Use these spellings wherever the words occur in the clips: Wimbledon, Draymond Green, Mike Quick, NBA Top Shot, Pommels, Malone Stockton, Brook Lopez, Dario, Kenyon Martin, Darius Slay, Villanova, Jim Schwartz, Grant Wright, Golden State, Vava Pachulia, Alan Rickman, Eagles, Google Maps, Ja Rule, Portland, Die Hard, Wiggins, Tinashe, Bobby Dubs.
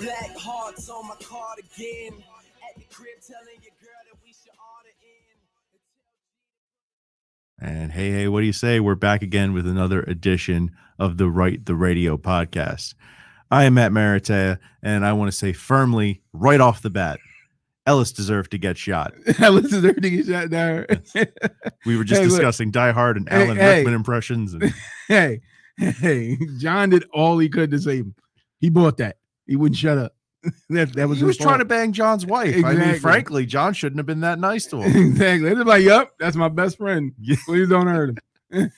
Black hearts on my card again. At the crib telling your girl that we should order in. And hey, what do you say? We're back again with another edition of the Write the Radio podcast. I am Matt Maratea, and I want to say firmly right off the bat, Ellis deserved to get shot. Ellis deserved to get shot now. We were just discussing Die Hard and Alan Rickman impressions. And... John did all he could to save him. He bought that. He wouldn't shut up. He was trying to bang John's wife. Exactly. I mean, frankly, John shouldn't have been that nice to him. Exactly. They're like, "Yup, that's my best friend. Please don't hurt him."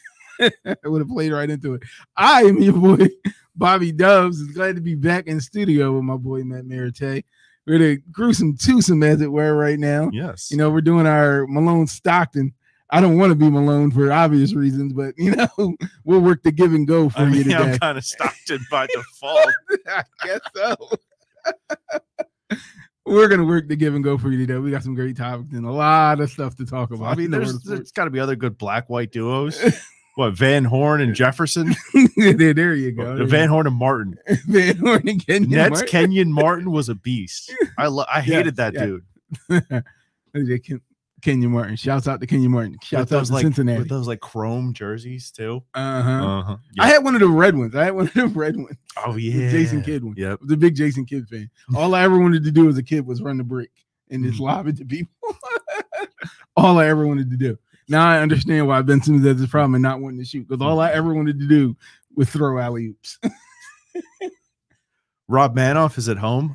I would have played right into it. I am your boy, Bobby Dubs. It's glad to be back in studio with my boy, Matt Maratea. We're the gruesome twosome, as it were, right now. Yes. You know, we're doing our Malone Stockton. I don't want to be Malone for obvious reasons, but, you know, we'll work the give and go for you today. I'm kind of Stockton by default. I guess so. We're going to work the give and go for you today. We got some great topics and a lot of stuff to talk about. I mean, there's got to be other good black-white duos. What, Van Horn and Jefferson? there you go. Van Horn and Martin. Van Horn and Kenyon Martin. Kenyon Martin was a beast. I hated that dude. Kenyon Martin. Shouts out to Kenyon Martin. Shouts out to Cincinnati. With those like chrome jerseys too. Yeah. I had one of the red ones. Oh yeah. The Jason Kidd one. Yep. The big Jason Kidd fan. All I ever wanted to do as a kid was run the brick and just lob it to people. All I ever wanted to do. Now I understand why Ben Simmons has this problem and not wanting to shoot, because all I ever wanted to do was throw alley-oops. Rob Manoff is at home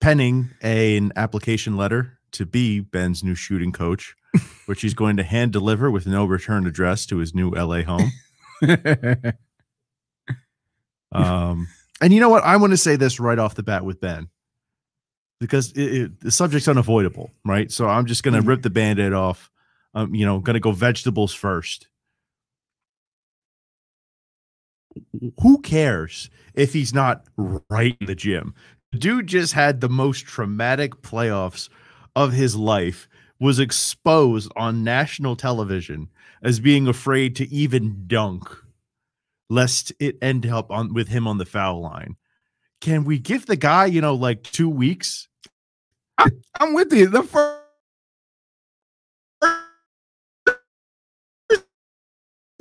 penning an application letter to be Ben's new shooting coach, which he's going to hand deliver with no return address to his new LA home. And you know what? I want to say this right off the bat with Ben, because the subject's unavoidable, right? So I'm just going to rip the Band-Aid off. You know, going to go vegetables first. Who cares if he's not right in the gym? Dude just had the most traumatic playoffs of his life, was exposed on national television as being afraid to even dunk lest it end up with him on the foul line. Can we give the guy, you know, like 2 weeks? I'm with you. The first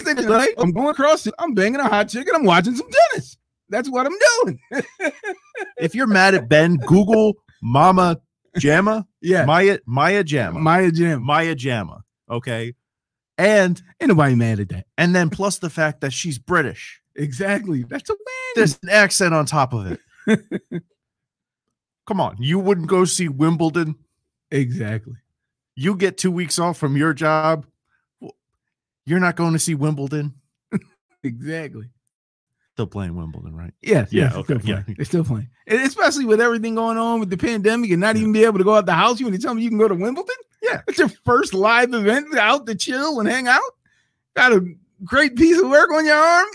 thing, like, I'm going across it. I'm banging a hot chick and I'm watching some tennis. That's what I'm doing. If you're mad at Ben, Google Mama Jama, yeah, Maya Jama. Okay, and ain't nobody mad at that. And then plus the fact that she's British. Exactly, that's a man. There's an accent on top of it. Come on, you wouldn't go see Wimbledon. Exactly. You get 2 weeks off from your job. You're not going to see Wimbledon. Exactly. Still playing Wimbledon, right? Yes. Yeah. Okay. Yeah. They're still playing, and especially with everything going on with the pandemic and not even be able to go out the house. You want to tell me you can go to Wimbledon? Yeah. It's your first live event out to chill and hang out. Got a great piece of work on your arm.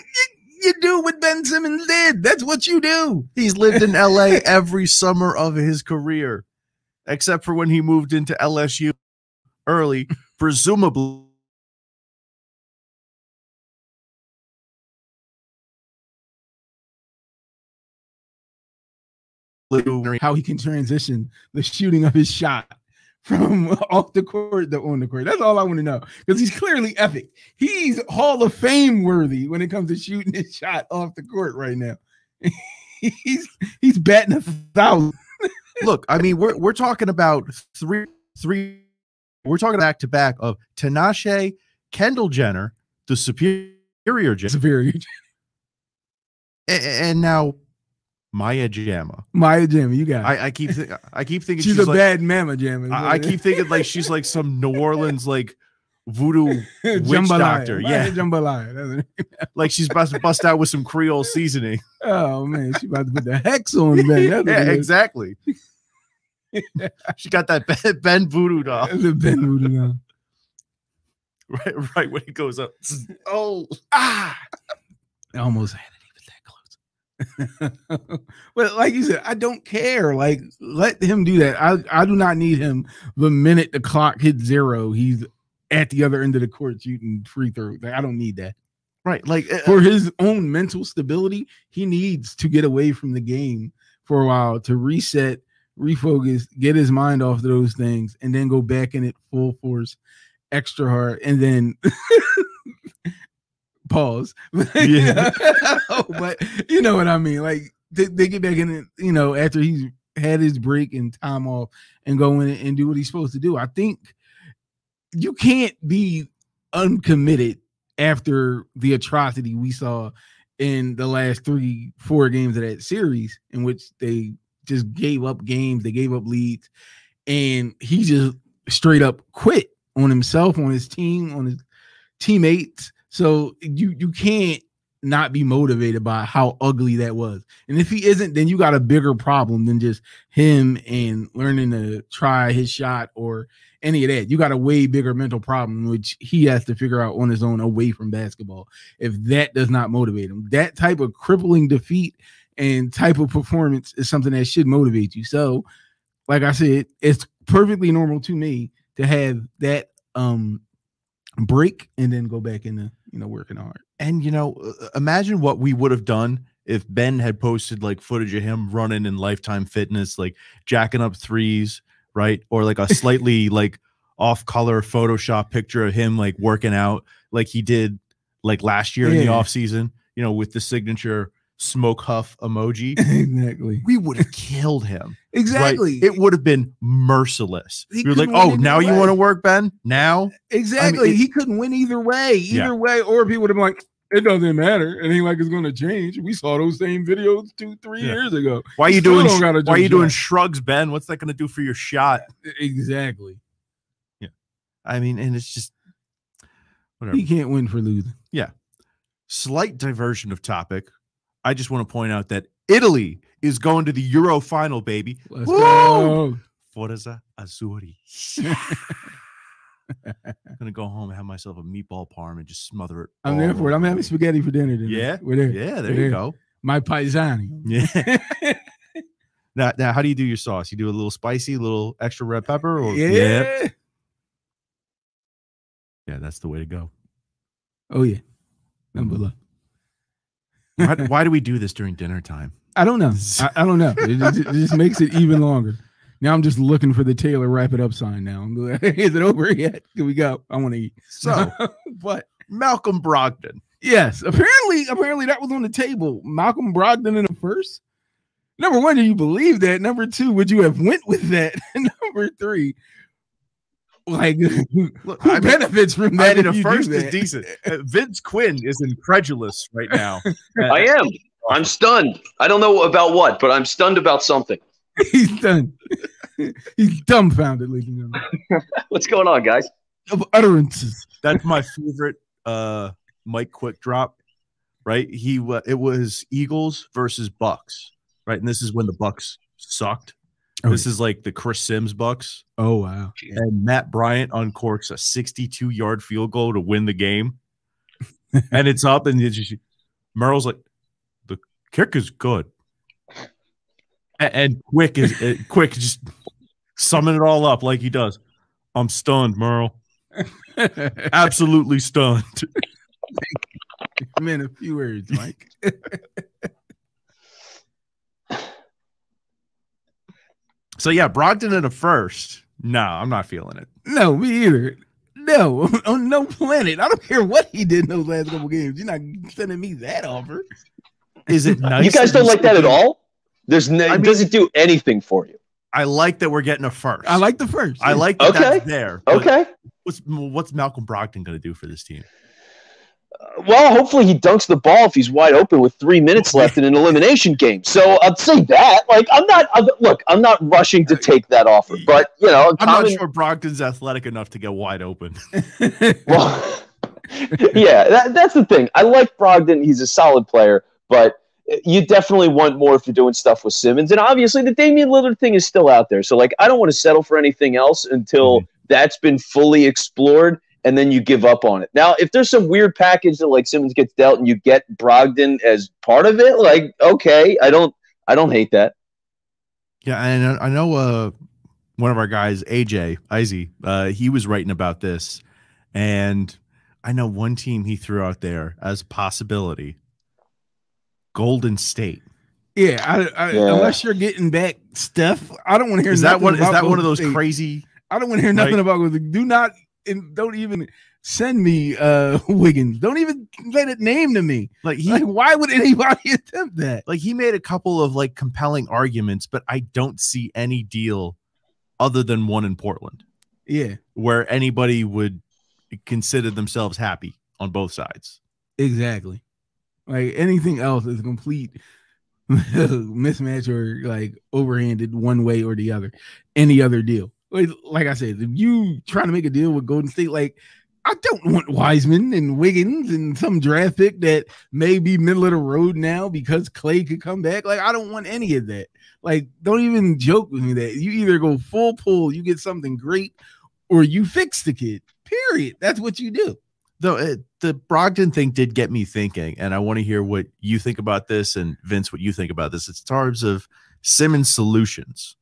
You do what Ben Simmons did. That's what you do. He's lived in LA every summer of his career, except for when he moved into LSU early, presumably. How he can transition the shooting of his shot from off the court to on the court. That's all I want to know, because he's clearly epic. He's Hall of Fame worthy when it comes to shooting his shot off the court right now. He's batting 1,000. Look, I mean, we're talking about three. We're talking back to back of Tinashe, Kendall Jenner, the superior Jenner. And now Maya Jama. Maya Jama, you got it. I keep thinking she's a like, bad Mama Jama. I keep thinking like she's like some New Orleans like voodoo witch doctor. Maya Jambalaya. Like she's about to bust out with some Creole seasoning. Oh man, she's about to put the hex on Ben. Yeah, exactly. She got that Ben voodoo doll. The Ben voodoo doll. Right when it goes up. Oh, ah! I almost had it. But like you said, I don't care. Like, let him do that. I do not need him. The minute the clock hits zero, he's at the other end of the court shooting free throws. Like, I don't need that. Right. Like for his own mental stability, he needs to get away from the game for a while to reset, refocus, get his mind off of those things, and then go back in it full force, extra hard, and then pause. Yeah. But you know what I mean? Like they get back in it, you know, after he's had his break and time off and go in and do what he's supposed to do. I think you can't be uncommitted after the atrocity we saw in the last 3-4 games of that series, in which they just gave up games, they gave up leads, and he just straight up quit on himself, on his team, on his teammates. So you can't not be motivated by how ugly that was. And if he isn't, then you got a bigger problem than just him and learning to try his shot or any of that. You got a way bigger mental problem, which he has to figure out on his own away from basketball. If that does not motivate him, that type of crippling defeat and type of performance is something that should motivate you. So like I said, it's perfectly normal to me to have that break and then go back into, you know, working hard. And, you know, imagine what we would have done if Ben had posted like footage of him running in Lifetime Fitness, like jacking up threes, right? Or like a slightly like off color Photoshop picture of him like working out like he did like last year in the off season, you know, with the signature smoke huff emoji. Exactly. We would have killed him. Exactly. Right? It would have been merciless. You're like, oh, now you want to work, Ben? Now? Exactly. I mean, he couldn't win either way. Either way, or people would have been like, it doesn't matter. It ain't like it's going to change. We saw those same videos 2-3 years ago. Why are you doing shrugs, Ben? What's that going to do for your shot? Exactly. Yeah. I mean, and it's just whatever. He can't win for losing. Yeah. Slight diversion of topic. I just want to point out that Italy is going to the Euro final, baby. Let's go. Forza Azzurri. I'm going to go home and have myself a meatball parm and just smother it. I'm there for it. I'm having spaghetti for dinner today. Yeah. We're there. Yeah, there you go. My paisani. Yeah. Now, how do you do your sauce? You do a little spicy, a little extra red pepper? Or, yeah. Yeah, that's the way to go. Oh, yeah. Number love. Why do we do this during dinner time? I don't know. I don't know. It just makes it even longer. Now I'm just looking for the Taylor wrap it up sign now. I'm like, is it over yet? Here we go. I want to eat. So, but Malcolm Brogdon. Yes. Apparently that was on the table. Malcolm Brogdon in the first. Number one, do you believe that? Number two, would you have went with that? Number three, like, look, who benefits from that? I mean, the first is decent. Vince Quinn is incredulous right now. I am. I'm stunned. I don't know about what, but I'm stunned about something. He's stunned. He's dumbfounded, ladies and gentlemen. What's going on, guys? Of utterances. That's my favorite Mike Quick drop. Right? It was Eagles versus Bucks. Right, and this is when the Bucks sucked. This is like the Chris Sims Bucks. Oh, wow. And Matt Bryant uncorks a 62-yard field goal to win the game. And it's up, and Merle's like, the kick is good. And Quick just summing it all up like he does. I'm stunned, Merle. Absolutely stunned. I'm in a few words, Mike. So, yeah, Brogdon in a first. No, I'm not feeling it. No, me either. No, on no planet. I don't care what he did in those last couple games. You're not sending me that offer. Is it nice? You guys don't like that at all? There's no, I mean, doesn't do anything for you. I like that we're getting a first. I like the first. Yeah. I like that that's there. Okay. What's Malcolm Brogdon going to do for this team? Well, hopefully he dunks the ball if he's wide open with 3 minutes left in an elimination game. So I'd say that. Like, I'm not rushing to take that offer. But, you know. I'm not sure Brogdon's athletic enough to get wide open. Well, yeah, that's the thing. I like Brogdon. He's a solid player. But you definitely want more if you're doing stuff with Simmons. And obviously the Damian Lillard thing is still out there. So, like, I don't want to settle for anything else until that's been fully explored. And then you give up on it. Now, if there's some weird package that like Simmons gets dealt and you get Brogdon as part of it, like, okay, I don't hate that. Yeah, and I know one of our guys, AJ, Izzy, he was writing about this, and I know one team he threw out there as a possibility. Golden State. Yeah, I unless you're getting back Steph, I don't want to hear. Is that one of those crazy? I don't want to hear nothing about. Do not and don't even send me Wiggins. Don't even let it name to me. Why would anybody attempt that? Like, he made a couple of compelling arguments, but I don't see any deal other than one in Portland. Yeah, where anybody would consider themselves happy on both sides. Exactly. Like, anything else is a complete mismatch or overhanded one way or the other. Any other deal. Like I said, if you trying to make a deal with Golden State, I don't want Wiseman and Wiggins and some draft pick that may be middle of the road now because Clay could come back. Like, I don't want any of that. Like, don't even joke with me that you either go full pull, you get something great, or you fix the kid. Period. That's what you do. Though the Brogdon thing did get me thinking, and I want to hear what you think about this, and Vince, what you think about this. It's terms of Simmons solutions,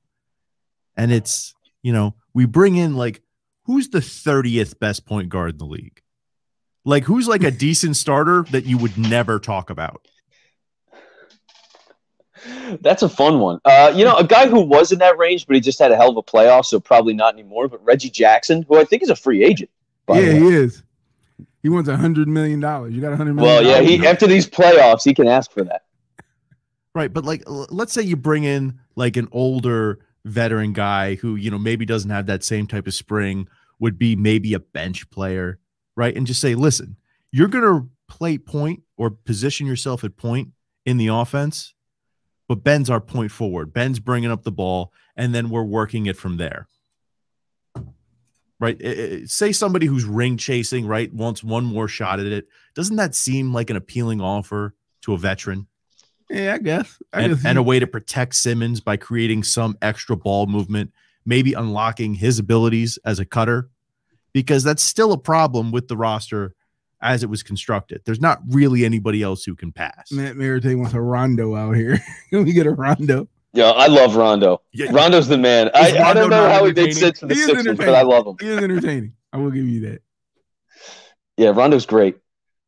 and it's, you know, we bring in who's the 30th best point guard in the league? Who's a decent starter that you would never talk about? That's a fun one. A guy who was in that range, but he just had a hell of a playoff, so probably not anymore, but Reggie Jackson, who I think is a free agent. Yeah, he is. He wants $100 million. You got $100 million. Well, yeah, after these playoffs, he can ask for that. Right, but let's say you bring in an older veteran guy who, maybe doesn't have that same type of spring, would be maybe a bench player, right? And just say, listen, you're going to play point or position yourself at point in the offense, but Ben's our point forward. Ben's bringing up the ball, and then we're working it from there, right? Say somebody who's ring chasing, right, wants one more shot at it. Doesn't that seem like an appealing offer to a veteran? Yeah, I guess. And a way to protect Simmons by creating some extra ball movement, maybe unlocking his abilities as a cutter, because that's still a problem with the roster as it was constructed. There's not really anybody else who can pass. Matt Maratea wants a Rondo out here. Can we get a Rondo? Yeah, I love Rondo. Yeah. Rondo's the man. I don't know how he did sit for the Sixers, but I love him. He is entertaining. I will give you that. Yeah, Rondo's great.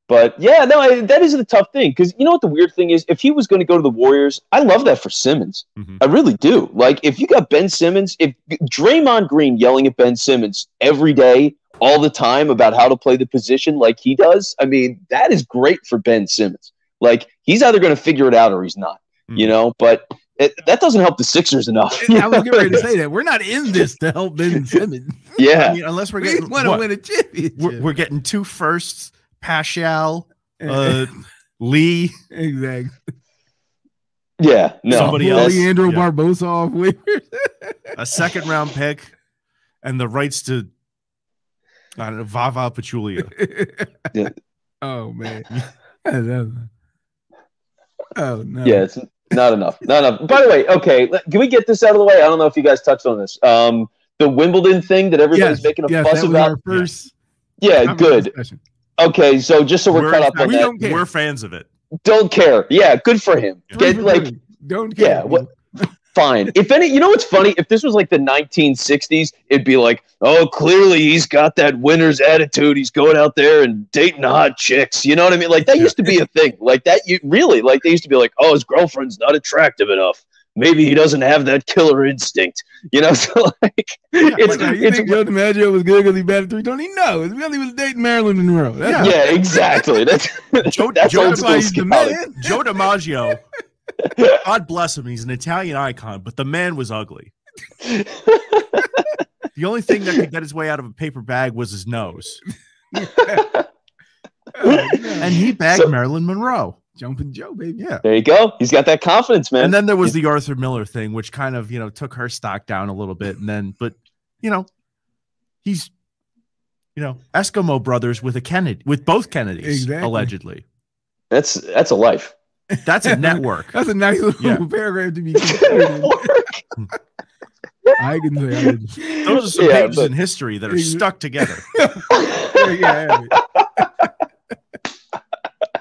But, yeah, no, that is the tough thing, because you know what the weird thing is? If he was going to go to the Warriors, I love that for Simmons. Mm-hmm. I really do. Like, if you got Ben Simmons, if Draymond Green yelling at Ben Simmons every day, all the time, about how to play the position like he does, I mean, that is great for Ben Simmons. Like, he's either going to figure it out or he's not, mm-hmm. you know? But that doesn't help the Sixers enough. I was getting ready to say that. We're not in this to help Ben Simmons. Yeah. I mean, unless we want to win a championship. We're getting 2 firsts. Paschal, Lee. Exactly. Yeah. No. Somebody else. Leandro Barbosa off weird. A 2nd round pick and the rights to, I don't know, Vava Pachulia. Yeah. Oh, man. Oh, no. Yeah, it's not enough. Not enough. By the way, okay, can we get this out of the way? I don't know if you guys touched on this. The Wimbledon thing that everybody's making a fuss about. Our first, yeah, good. Okay, so just so we're caught up on that. We're fans of it. Don't care. Yeah, good for him. Get, don't care. Yeah, what, fine. If any, you know what's funny? If this was the 1960s, it'd be like, oh, clearly he's got that winner's attitude. He's going out there and dating hot chicks. You know what I mean? Like, that used to be a thing. Like, that, you really, like, they used to be like, oh, his girlfriend's not attractive enough. Maybe he doesn't have that killer instinct, you know. So you think Joe DiMaggio was good because he batted 320? Don't he know? It's because he was dating Marilyn Monroe. That's exactly. That's Joe DiMaggio. God bless him. He's an Italian icon, but the man was ugly. The only thing that could get his way out of a paper bag was his nose, and he bagged Marilyn Monroe. Jumping Joe, baby. Yeah. There you go. He's got that confidence, man. And then there was the Arthur Miller thing, which kind of, took her stock down a little bit. And then, but, he's, Eskimo brothers with a Kennedy, with both Kennedys, allegedly. That's a life. That's a network. That's a nice little paragraph to be considered. I can say those are some pages in history that are stuck together.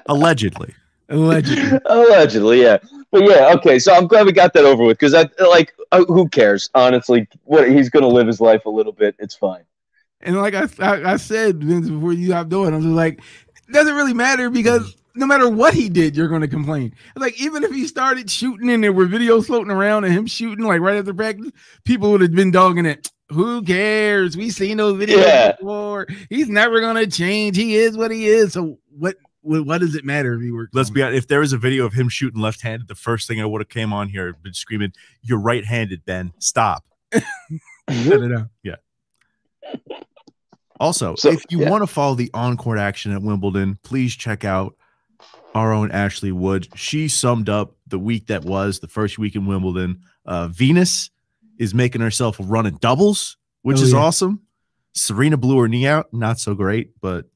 Allegedly. Allegedly, yeah. But yeah, okay, so I'm glad we got that over with, because who cares, honestly? What, he's going to live his life a little bit. It's fine. And like I said, Vince, before you stopped doing, I'm just like, it doesn't really matter because no matter what he did, you're going to complain. Like, even if he started shooting and there were videos floating around of him shooting, like right after practice, people would have been dogging it. Who cares? We've seen those videos before. He's never going to change. He is what he is. So what does it matter if he works? Let's be honest. If there was a video of him shooting left-handed, the first thing I would have came on here been screaming, "You're right-handed, Ben. Stop." Yeah. Also, if you want to follow the on-court action at Wimbledon, please check out our own Ashley Wood. She summed up the week that was, the first week in Wimbledon. Venus is making herself a run at doubles, which is awesome. Serena blew her knee out. Not so great, but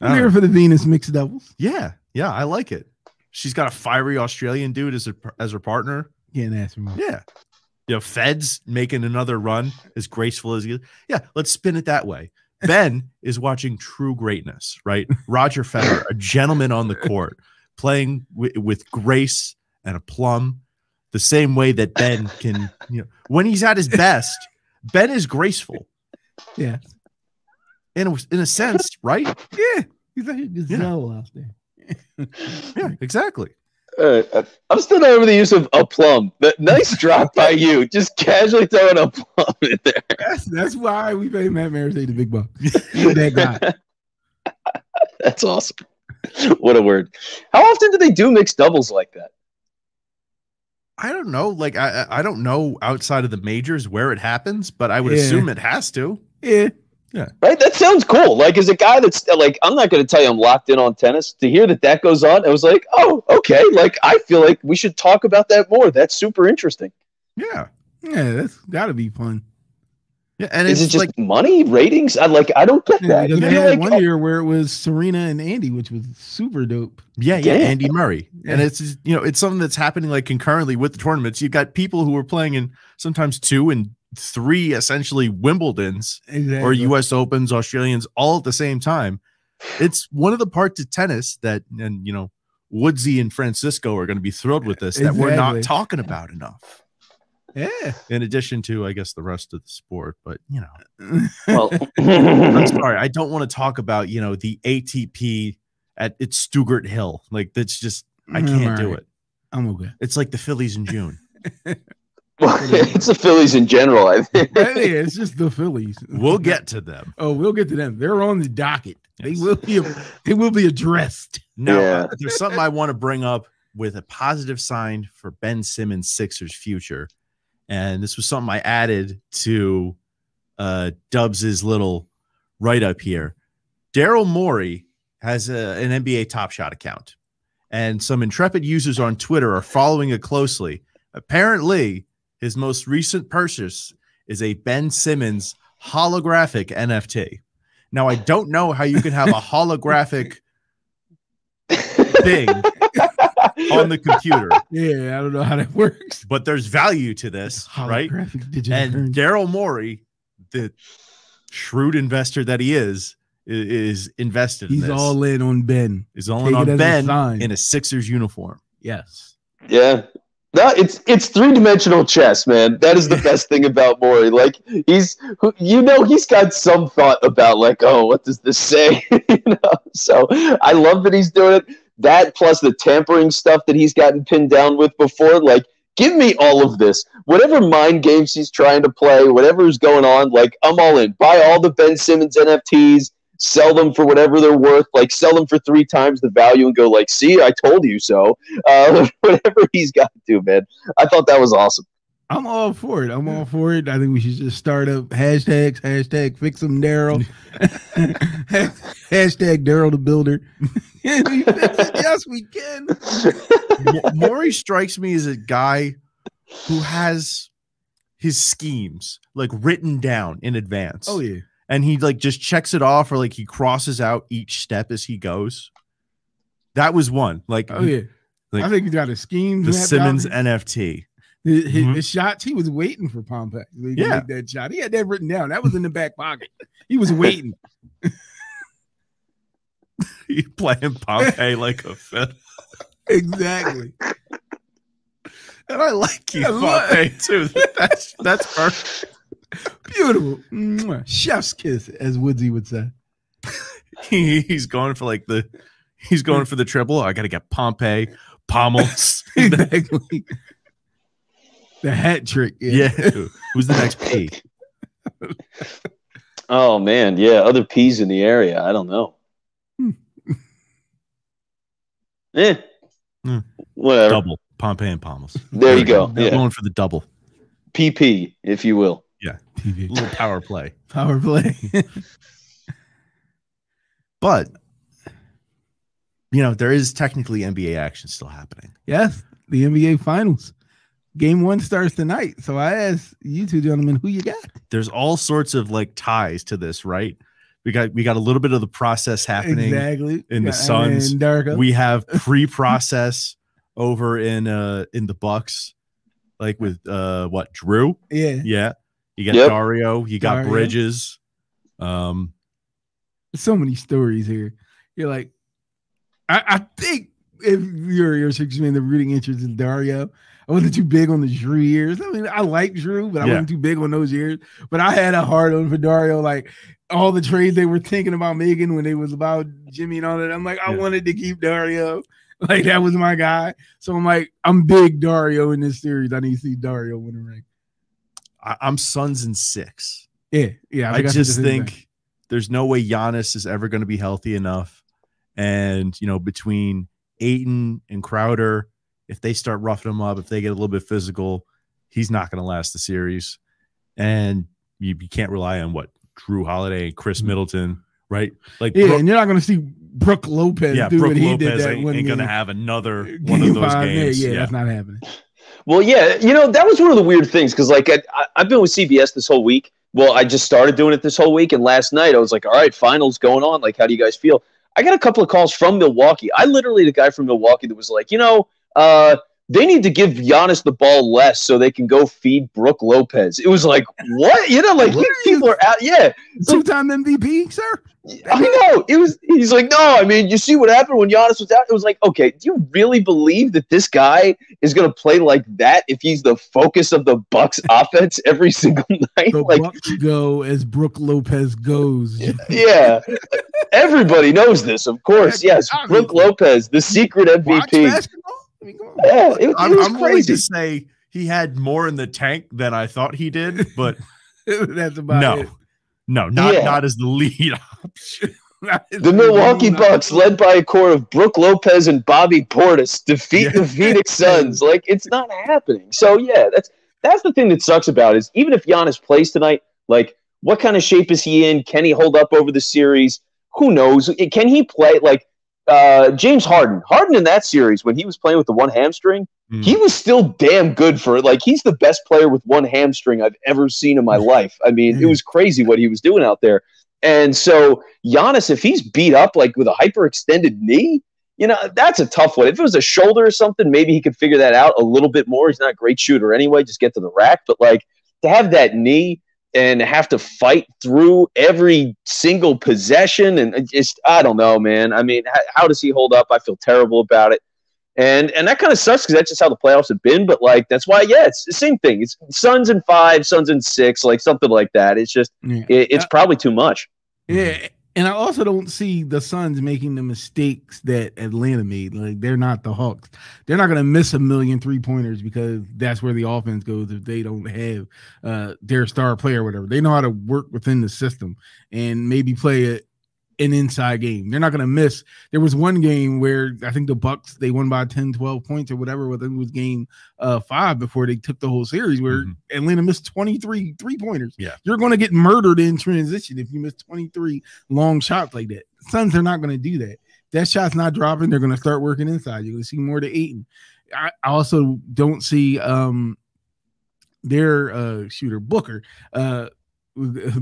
I'm here for the Venus mixed doubles. Yeah. Yeah. I like it. She's got a fiery Australian dude as her partner. Yeah. That's right. Yeah. You know, Fed's making another run as graceful as he is. Yeah. Let's spin it that way. Ben is watching true greatness, right? Roger Federer, a gentleman on the court, playing with grace and aplomb, the same way that Ben can, you know, when he's at his best, Ben is graceful. Yeah. In a sense, right? Yeah. He's like Giselle out there. Yeah, exactly. I'm still over the use of aplomb. That nice drop by you, just casually throwing aplomb in there. That's why we paid Matt Maratea the big buck. That guy. That's awesome. What a word. How often do they do mixed doubles like that? I don't know. Like I don't know outside of the majors where it happens, but I would assume it has to. Yeah. Yeah. Right. That sounds cool. Like, as a guy that's like, I'm not going to tell you I'm locked in on tennis, to hear that that goes on, I was like, oh, okay. Like, I feel like we should talk about that more. That's super interesting. Yeah. Yeah. That's got to be fun. Yeah. And is it just like money ratings? I don't get that. Yeah, they had like, one year where it was Serena and Andy, which was super dope. Yeah. Yeah. Damn. Andy Murray. Yeah. And it's, you know, it's something that's happening like concurrently with the tournaments. You've got people who are playing in sometimes 2 and 3 essentially Wimbledons or US Opens, Australians, all at the same time. It's one of the parts of tennis that, and you know, Woodsy and Francisco are going to be thrilled with this, that we're not talking about enough. Yeah. In addition to, I guess, the rest of the sport, but you know, well, I'm sorry, I don't want to talk about, you know, the ATP at it's Stugart Hill. Like, that's just, I can't do it. I'm okay. It's like the Phillies in June. Well, it's the Phillies in general, I think. Yeah, it's just the Phillies. We'll get to them. Oh, we'll get to them. They're on the docket. Yes. They will be addressed. Now, there's something I want to bring up with a positive sign for Ben Simmons' Sixers future. And this was something I added to Dubs' little write-up here. Daryl Morey has an NBA Top Shot account. And some intrepid users on Twitter are following it closely. Apparently, his most recent purchase is a Ben Simmons holographic NFT. Now, I don't know how you can have a holographic thing on the computer. Yeah, I don't know how that works. But there's value to this, right? And Daryl Morey, the shrewd investor that he is invested in this. He's all in on Ben. He's all in on Ben in a Sixers uniform. Yes. Yeah. No, it's three-dimensional chess, man. That is the best thing about Morey. Like, he's got some thought about, like, oh, what does this say? You know? So I love that he's doing it. That plus the tampering stuff that he's gotten pinned down with before. Like, give me all of this. Whatever mind games he's trying to play, whatever's going on, like, I'm all in. Buy all the Ben Simmons NFTs. Sell them for whatever they're worth, like sell them for 3 times the value and go like, see, I told you so. Whatever he's got to do, man. I thought that was awesome. I'm all for it. I'm all for it. I think we should just start up hashtags, hashtag fix him Daryl, hashtag Daryl the Builder. Yes, we can. Morey strikes me as a guy who has his schemes like written down in advance. Oh, yeah. And he like just checks it off, or like he crosses out each step as he goes. That was one. Like, oh yeah, like, I think he got a scheme. The Simmons NFT. His shots. He was waiting for Pompey. Yeah, make that shot. He had that written down. That was in the back pocket. He was waiting. He playing Pompey like a fiddle. Exactly. And I like you, Pompey too. That's perfect. Beautiful. Mwah. Chef's kiss, as Woodsy would say. he's going for the triple. I got to get Pompey, Pommels. Exactly. The hat trick. Yeah. Yeah. Who's the next P? Oh, man. Yeah. Other P's in the area. I don't know. Eh. Mm. Whatever. Double. Pompey and Pommels. There you go. Yeah. Going for the double. PP, if you will. Yeah. TV. A little power play. Power play. But, you know, there is technically NBA action still happening. Yes. The NBA Finals. Game one starts tonight. So I asked you two gentlemen who you got. There's all sorts of like ties to this, right? We got a little bit of the process happening exactly in the Suns. We have pre-process over in the Bucks, like with what, Jrue? Yeah. Yeah. You got Dario, you got Bridges. There's so many stories here. You're like, I think if you're the rooting interest in Dario, I wasn't too big on the Jrue years. I mean, I like Jrue, but I wasn't too big on those years. But I had a hard on for Dario, like all the trades they were thinking about making when they was about Jimmy and all that. I'm like, I wanted to keep Dario. Like, that was my guy. So I'm like, I'm big Dario in this series. I need to see Dario win a ring. I'm Suns in 6. Yeah, yeah. I just think there's no way Giannis is ever going to be healthy enough. And, you know, between Ayton and Crowder, if they start roughing him up, if they get a little bit physical, he's not going to last the series. And you can't rely on what, Jrue Holiday, Chris Middleton, right? Like, yeah, and you're not going to see Brook Lopez. Yeah, Brook Lopez ain't going to have another one of those games. Yeah, that's not happening. Well, yeah, you know, that was one of the weird things because, like, I've been with CBS this whole week. Well, I just started doing it this whole week, and last night I was like, all right, finals going on. Like, how do you guys feel? I got a couple of calls from Milwaukee. I literally the guy from Milwaukee that was like, you know, they need to give Giannis the ball less so they can go feed Brook Lopez. It was like, what? You know, like people are out. Yeah. Two-time MVP, sir? I know. He's like, no, I mean, you see what happened when Giannis was out? It was like, okay, do you really believe that this guy is going to play like that if he's the focus of the Bucks offense every single night? The like, Bucks go as Brook Lopez goes. Yeah. Everybody knows this, of course. Yes. Brook Lopez, the secret MVP. Yeah, I'm willing to say he had more in the tank than I thought he did, but that's about it. No, not as the lead option. The Milwaukee Bucks, led by a core of Brook Lopez and Bobby Portis, defeat the Phoenix Suns. Like, it's not happening. So yeah, that's the thing that sucks about it, is even if Giannis plays tonight, like, what kind of shape is he in? Can he hold up over the series? Who knows? Can he play like? James Harden in that series, when he was playing with the one hamstring, he was still damn good for it. Like, he's the best player with one hamstring I've ever seen in my life. I mean, it was crazy what he was doing out there. And so Giannis, if he's beat up like with a hyperextended knee, you know, that's a tough one. If it was a shoulder or something, maybe he could figure that out a little bit more. He's not a great shooter anyway, just get to the rack. But like, to have that knee and have to fight through every single possession, and just, I don't know, man. I mean, how does he hold up? I feel terrible about it. And that kind of sucks because that's just how the playoffs have been. But, like, that's why, yeah, it's the same thing. It's Suns in 5, Suns in 6, like something like that. It's just it's probably too much. Yeah, and I also don't see the Suns making the mistakes that Atlanta made. Like, they're not the Hawks. They're not going to miss a million three-pointers because that's where the offense goes if they don't have their star player or whatever. They know how to work within the system and maybe play an inside game. They're not going to miss. There was one game where I think the Bucks, they won by 10, 12 points or whatever. I think it was game 5 before they took the whole series where Atlanta missed 23 three-pointers. Yeah. You're going to get murdered in transition if you miss 23 long shots like that. Suns are not going to do that. That shot's not dropping. They're going to start working inside. You're going to see more to Ayton. I also don't see their shooter, Booker,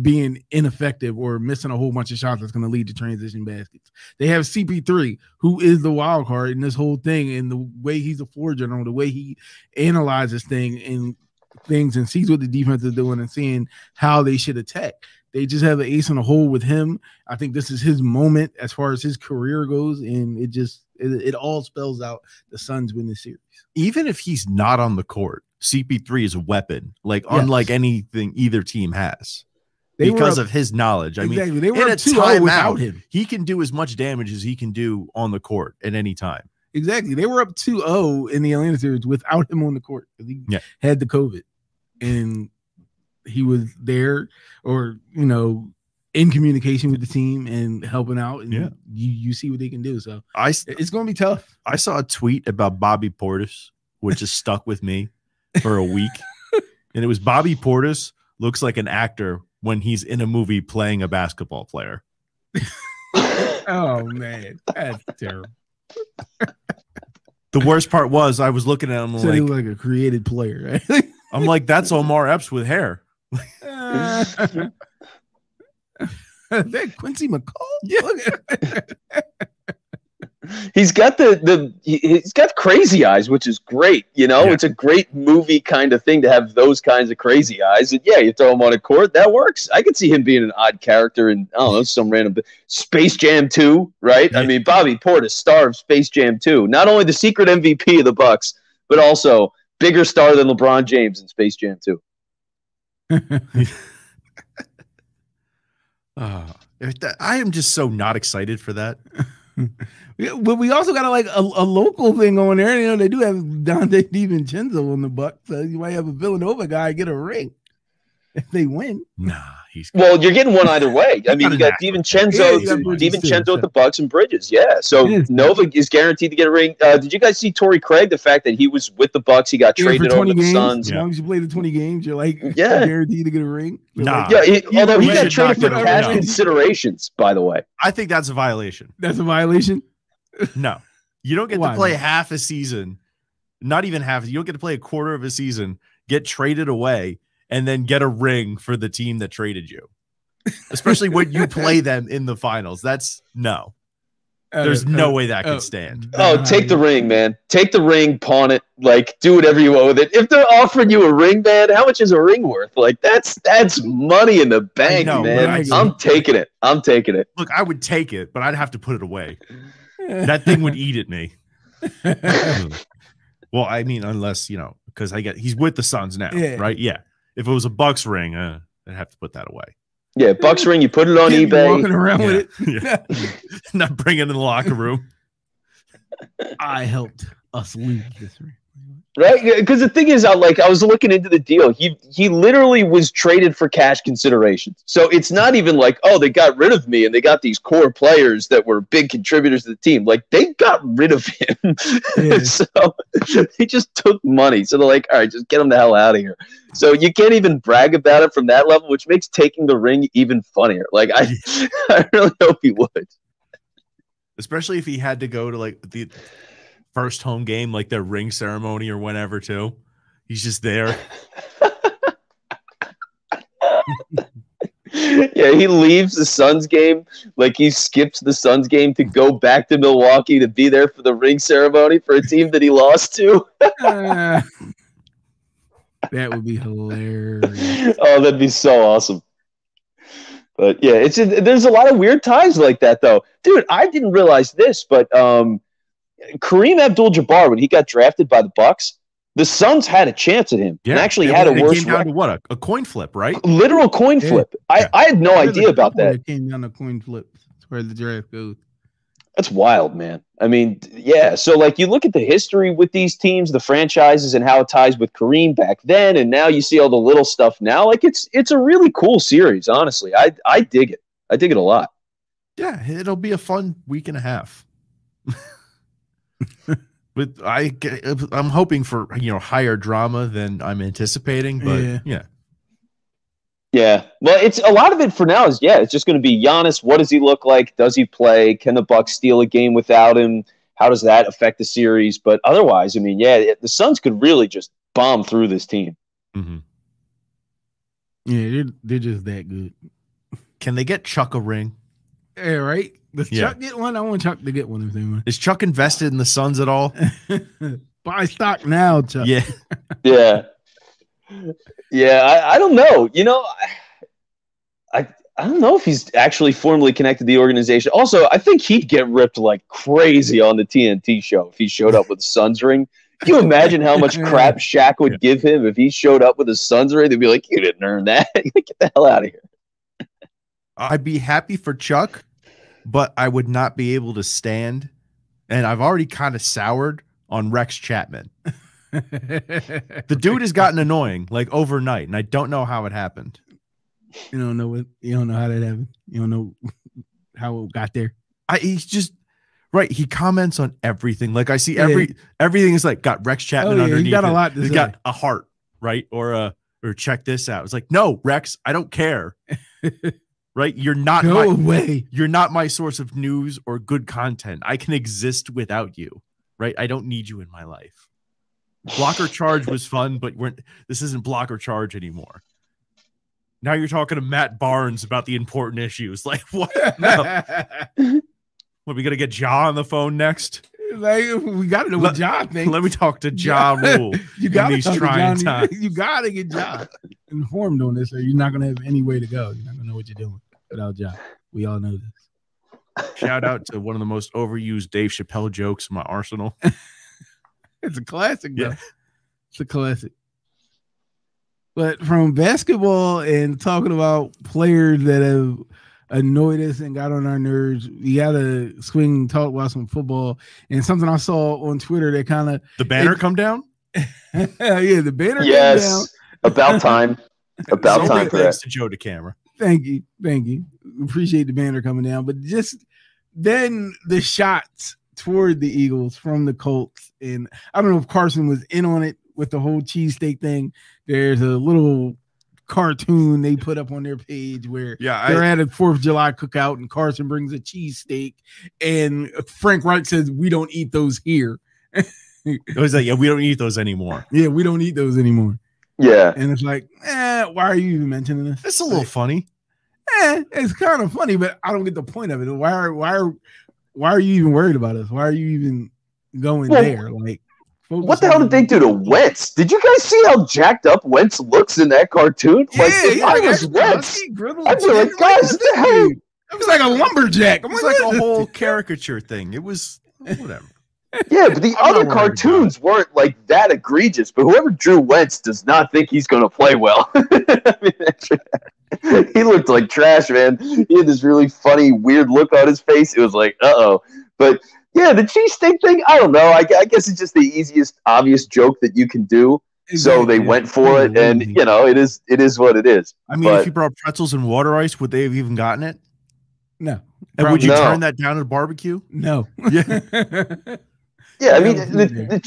being ineffective or missing a whole bunch of shots that's going to lead to transition baskets. They have CP3, who is the wild card in this whole thing, and the way he's a floor general, the way he analyzes things and sees what the defense is doing and seeing how they should attack. They just have an ace in the hole with him. I think this is his moment as far as his career goes, and it all spells out the Suns win this series. Even if he's not on the court, CP3 is a weapon, like unlike anything either team has. Because of his knowledge. I mean, they were in a timeout without him. He can do as much damage as he can do on the court at any time. Exactly. They were up 2-0 in the Atlanta series without him on the court. He had the COVID and he was there or, you know, in communication with the team and helping out. And you see what they can do. So it's going to be tough. I saw a tweet about Bobby Portis, which has stuck with me for a week. And it was Bobby Portis looks like an actor when he's in a movie playing a basketball player. Oh, man. That's terrible. The worst part was I was looking at him so like... he looked like a created player, right? I'm like, that's Omar Epps with hair. That Quincy McCall? Yeah. He's got he's got crazy eyes, which is great. You know, it's a great movie kind of thing to have those kinds of crazy eyes. And yeah, you throw him on a court, that works. I could see him being an odd character in, I don't know, some random Space Jam 2, right? I mean, Bobby Portis, star of Space Jam 2, not only the secret MVP of the Bucks, but also bigger star than LeBron James in Space Jam 2. Oh, I am just so not excited for that. But we also got like a local thing on there. You know, they do have Dante DiVincenzo on the Bucks, so you might have a Villanova guy get a ring if they win. Nah, well, you're getting one either way. I mean, you got DiVincenzo at the Bucks and Bridges. Yeah, so Nova is guaranteed to get a ring. Did you guys see Torrey Craig? The fact that he was with the Bucks, he got traded over to the Suns. As long as you play the 20 games, you're like guaranteed to get a ring. Nah, although he got traded for cash considerations, by the way. I think that's a violation. That's a violation. No, you don't get to play half a season, not even half. You don't get to play a quarter of a season, get traded away, and then get a ring for the team that traded you, especially when you play them in the finals. That's no. There's no way that could stand. Oh, take the ring, man. Take the ring, pawn it, like do whatever you want with it. If they're offering you a ring, man, how much is a ring worth? Like that's money in the bank, man. I'm taking it. I'm taking it. Look, I would take it, but I'd have to put it away. That thing would eat at me. Well, I mean, unless, you know, because he's with the Suns now, right? Yeah. If it was a Bucks ring, I'd have to put that away. Yeah, Bucks ring, you put it on eBay. Walking around with it. Yeah. Not bringing it in the locker room. I helped us lose this ring. Right? Because the thing is, I was looking into the deal. He literally was traded for cash considerations. So it's not even like, oh, they got rid of me and they got these core players that were big contributors to the team. Like, they got rid of him. Yeah. So they just took money. So they're like, all right, just get him the hell out of here. So you can't even brag about it from that level, which makes taking the ring even funnier. Like, I really hope he would. Especially if he had to go to, like, the – first home game, like their ring ceremony or whatever, too. He's just there. Yeah, he leaves the Suns game. Like, he skips the Suns game to go back to Milwaukee to be there for the ring ceremony for a team that he lost to. That would be hilarious. Oh, that'd be so awesome. But, yeah, it's just, there's a lot of weird times like that, though. Dude, I didn't realize this, but – Kareem Abdul-Jabbar, when he got drafted by the Bucks, the Suns had a chance at him and actually had a worse record. A coin flip, right? A literal coin flip. I had no idea about that. It came down to coin flips where the draft goes. That's wild, man. I mean, yeah. So, like, you look at the history with these teams, the franchises, and how it ties with Kareem back then, and now you see all the little stuff now. Like, it's a really cool series, honestly. I dig it. I dig it a lot. Yeah, it'll be a fun week and a half. But I'm hoping for, you know, higher drama than I'm anticipating, but yeah. Well, it's a lot of it for now is it's just going to be Giannis. What does he look like? Does he play? Can the Bucks steal a game without him? How does that affect the series? But otherwise, I mean, the Suns could really just bomb through this team. Mm-hmm. Yeah, they're just that good. Can they get Chuck a ring? Yeah, right. Does Chuck get one? I want Chuck to get one if they want. Is Chuck invested in the Suns at all? Buy stock now, Chuck. Yeah. I don't know. You know, I don't know if he's actually formally connected to the organization. Also, I think he'd get ripped like crazy on the TNT show if he showed up with the Suns ring. Can you imagine how much crap Shaq would give him if he showed up with his Suns ring? They'd be like, you didn't earn that. Get the hell out of here. I'd be happy for Chuck, but I would not be able to stand. And I've already kind of soured on Rex Chapman. The dude has gotten annoying like overnight, and I don't know how it happened. You don't know what, you don't know how that happened. You don't know how it got there. He's just right. He comments on everything. Like I see everything is like got Rex Chapman underneath. He got a lot. He's got a heart, right? Or check this out. It's like, no, Rex, I don't care. Right? You're not away. You're not my source of news or good content. I can exist without you. Right? I don't need you in my life. Block or charge was fun, but this isn't block or charge anymore. Now you're talking to Matt Barnes about the important issues. Like, what? No. What, we going to get Ja on the phone next? Like, we got to know what Ja thinks. Let me talk to Ja Rule in these trying times. You got to get Ja informed on this, or you're not going to have any way to go. You're not going to know what you're doing without Ja. We all know this. Shout out to one of the most overused Dave Chappelle jokes in my arsenal. It's a classic, though. Yeah. It's a classic. But from basketball and talking about players that have annoyed us and got on our nerves, we got to swing and talk about some football. And something I saw on Twitter that kind of... The banner come down? Yeah, the banner came down. About time. About time for that. To Joe the camera. Thank you. Thank you. Appreciate the banner coming down. But just then the shots toward the Eagles from the Colts. And I don't know if Carson was in on it with the whole cheesesteak thing. There's a little cartoon they put up on their page where they're at a 4th of July cookout and Carson brings a cheesesteak and Frank Reich says, we don't eat those here. It was like, yeah, we don't eat those anymore. Yeah, we don't eat those anymore. Yeah. And it's like, why are you even mentioning this? It's a little funny. It's kind of funny, but I don't get the point of it. Why are you even worried about us? Why are you even going there? Like, what the hell did they do to Wentz? Did you guys see how jacked up Wentz looks in that cartoon? Yeah, like, was Wentz. I feel like, guys, it was like a lumberjack. It was like a whole caricature thing. It was whatever. Yeah, but the other cartoons weren't like that egregious. But whoever drew Wentz does not think he's going to play well. I mean, he looked like trash, man. He had this really funny, weird look on his face. It was like, uh-oh. But yeah, the cheesesteak thing, I don't know. I guess it's just the easiest, obvious joke that you can do. So they went for it, and, you know, it is what it is. I mean, if you brought pretzels and water ice, would they have even gotten it? No. And would you turn that down at a barbecue? No. Yeah. Yeah, I mean, the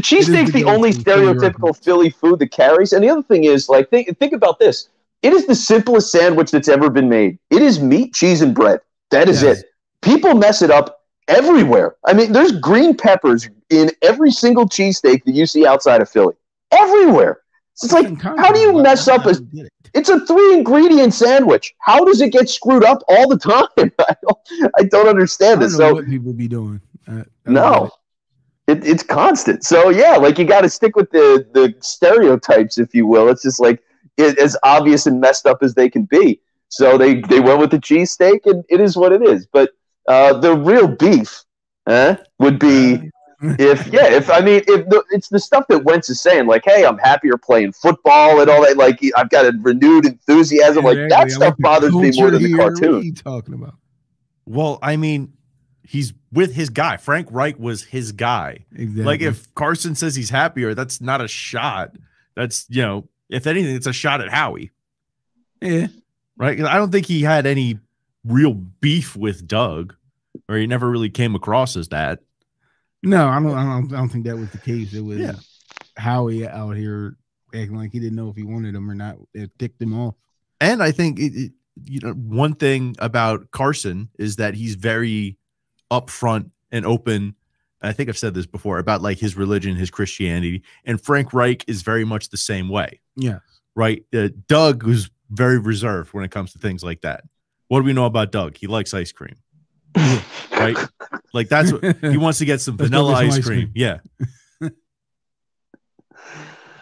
cheesesteak's the only stereotypical Philly food that carries. And the other thing is, like, think about this. It is the simplest sandwich that's ever been made. It is meat, cheese, and bread. That is it. People mess it up everywhere. I mean, there's green peppers in every single cheesesteak that you see outside of Philly. Everywhere. It's like, how do you mess up? It's a 3-ingredient sandwich. How does it get screwed up all the time? I don't understand this. I don't know what people be doing. No. It's constant. So, yeah, like you got to stick with the stereotypes, if you will. It's just like as obvious and messed up as they can be. So they went with the cheesesteak, and it is what it is. But the real beef would be if it's the stuff that Wentz is saying, like, hey, I'm happier playing football and all that. Like, I've got a renewed enthusiasm. Like, that stuff bothers me more than the cartoon. What are you talking about? Well, I mean, he's with his guy. Frank Reich was his guy. Exactly. Like, if Carson says he's happier, that's not a shot. That's, you know, if anything, it's a shot at Howie. Yeah. Right? I don't think he had any real beef with Doug, or he never really came across as that. No, I don't think that was the case. It was Howie out here acting like he didn't know if he wanted him or not. It ticked him off. And I think, you know, one thing about Carson is that he's very upfront and open. I think I've said this before about like his religion, his Christianity, and Frank Reich is very much the same way. Yeah. Right. Doug was very reserved when it comes to things like that. What do we know about Doug? He likes ice cream. Right. Like that's what he wants to get some vanilla ice cream. Yeah.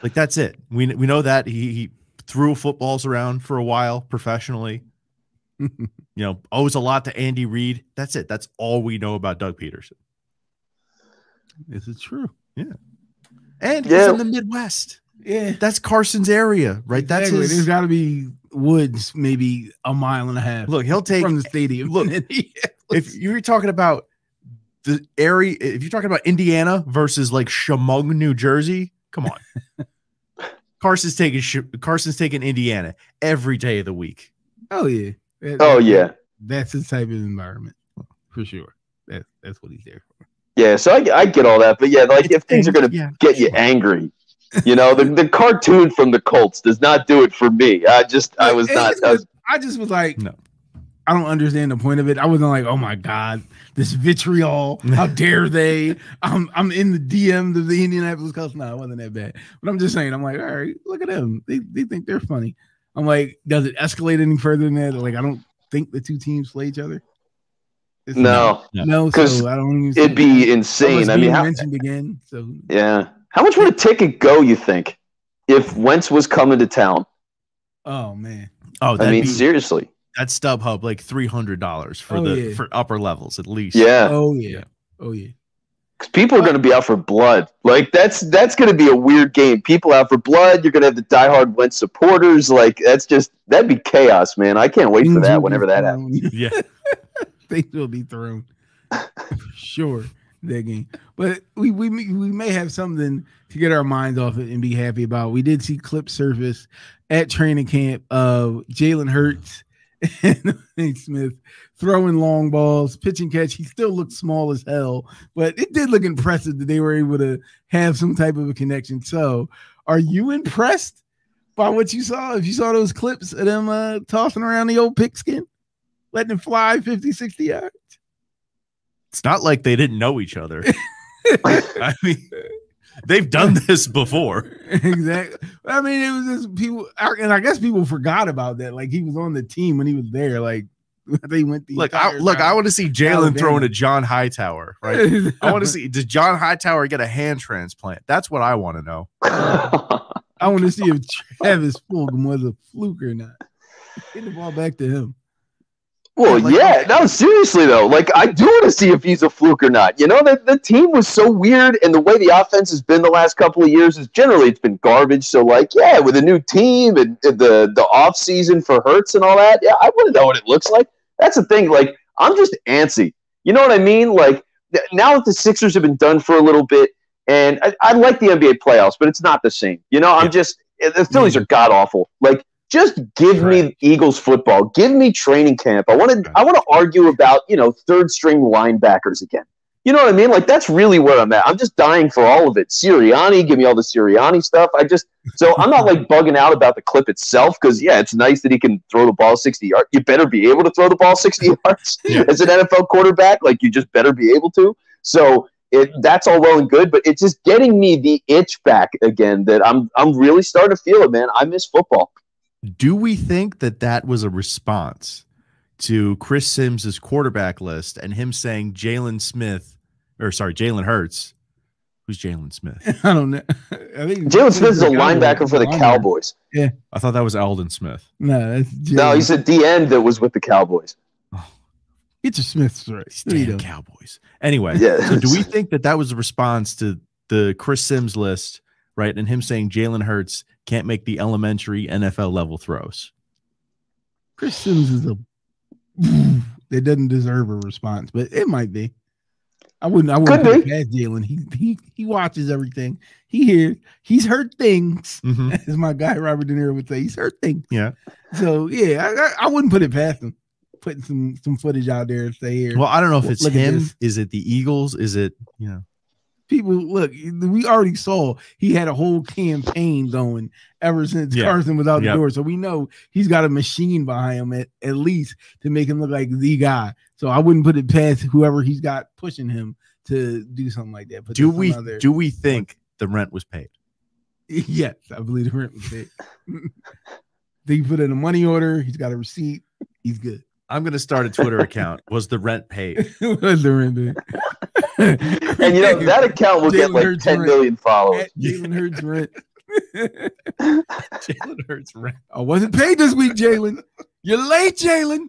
Like that's it. We know that he threw footballs around for a while professionally. You know, owes a lot to Andy Reid. That's it. That's all we know about Doug Peterson. Is it true? Yeah. And he's in the Midwest. Yeah, that's Carson's area, right? That's exactly. There's got to be woods, maybe a mile and a half. Look, he'll take from the stadium. Look, if you're talking about the area, if you're talking about Indiana versus like Chemung, New Jersey, come on. Carson's taking Indiana every day of the week. Oh yeah. That's his type of environment for sure. That's what he's there for. Yeah, so I get all that, but yeah, like if things are gonna get you angry, you know, the cartoon from the Colts does not do it for me. I just was like, no, I don't understand the point of it. I wasn't like, oh my god, this vitriol, how dare they? I'm in the DMs of the Indianapolis Colts. No, it wasn't that bad. But I'm just saying, I'm like, all right, look at them. They think they're funny. I'm like, does it escalate any further than that? Like, I don't think the two teams play each other. It's no, because so I don't even it'd be that. Insane. I mean, mentioned again. So yeah, how much would a ticket go? You think if Wentz was coming to town? Oh man! Oh, I mean, seriously, that StubHub like $300 for for upper levels at least. Yeah. Oh yeah. Oh yeah. Because people are going to be out for blood. Like that's going to be a weird game. People out for blood. You're going to have the diehard Wentz supporters. Like that'd be chaos, man. I can't wait for that. Whenever that happens. Yeah. Things will be thrown sure that game, but we may have something to get our minds off it and be happy about. We did see clips surface at training camp of Jalen Hurts and Smith throwing long balls, pitch and catch. He still looked small as hell, but it did look impressive that they were able to have some type of a connection. So, are you impressed by what you saw? If you saw those clips of them tossing around the old pigskin? Letting him fly 50, 60 yards. It's not like they didn't know each other. I mean, they've done this before. Exactly. I mean, it was just people, and I guess people forgot about that. Like, he was on the team when he was there. Like, they went the I want to see Jalen throwing a John Hightower, right? I want to see, does John Hightower get a hand transplant? That's what I want to know. I want to see if Travis Fulgham was a fluke or not. Get the ball back to him. Well, like, yeah, no, seriously, though, like, I do want to see if he's a fluke or not. You know, the team was so weird, and the way the offense has been the last couple of years is generally it's been garbage. So, like, yeah, with a new team and the offseason for Hurts and all that, yeah, I want to know what it looks like. That's the thing. Like, I'm just antsy. You know what I mean? Like, now that the Sixers have been done for a little bit, and I like the NBA playoffs, but it's not the same. You know, I'm just – the Phillies are god-awful. Like, just give me Eagles football. Give me training camp. I want to argue about, you know, third string linebackers again. You know what I mean? Like, that's really where I'm at. I'm just dying for all of it. Sirianni, give me all the Sirianni stuff. So I'm not like bugging out about the clip itself because, yeah, it's nice that he can throw the ball 60 yards. You better be able to throw the ball 60 yards as an NFL quarterback. Like, you just better be able to. So that's all well and good, but it's just getting me the itch back again that I'm really starting to feel it, man. I miss football. Do we think that was a response to Chris Sims' quarterback list and him saying Jalen Hurts? Who's Jalen Smith? I don't know. I think Jalen Smith is a linebacker for the Cowboys. Yeah. I thought that was Aldon Smith. No, that's Jalen. No, he's a DN that was with the Cowboys. Oh, it's a Smith's right. Damn Cowboys. Anyway, so do we think that was a response to the Chris Sims list, right, and him saying Jalen Hurts can't make the elementary NFL level throws? Chris Sims is it doesn't deserve a response, but it might be. I wouldn't put it past Jalen. He watches everything. He hears. He's heard things. As my guy Robert De Niro would say, he's heard things. Yeah. So yeah, I wouldn't put it past him. Putting some footage out there and say here. Well, I don't know if it's him. Is it the Eagles? Is it People, look, we already saw he had a whole campaign going ever since Carson was out the door. So we know he's got a machine behind him at least to make him look like the guy. So I wouldn't put it past whoever he's got pushing him to do something like that. But do we think the rent was paid? Yes, I believe the rent was paid. They put in a money order. He's got a receipt. He's good. I'm going to start a Twitter account. Was the rent paid? Was the rent paid? And you know that account will get like 10 million followers. Jalen Hurts rent. Jalen Hurts rent. I wasn't paid this week, Jalen. You're late, Jalen.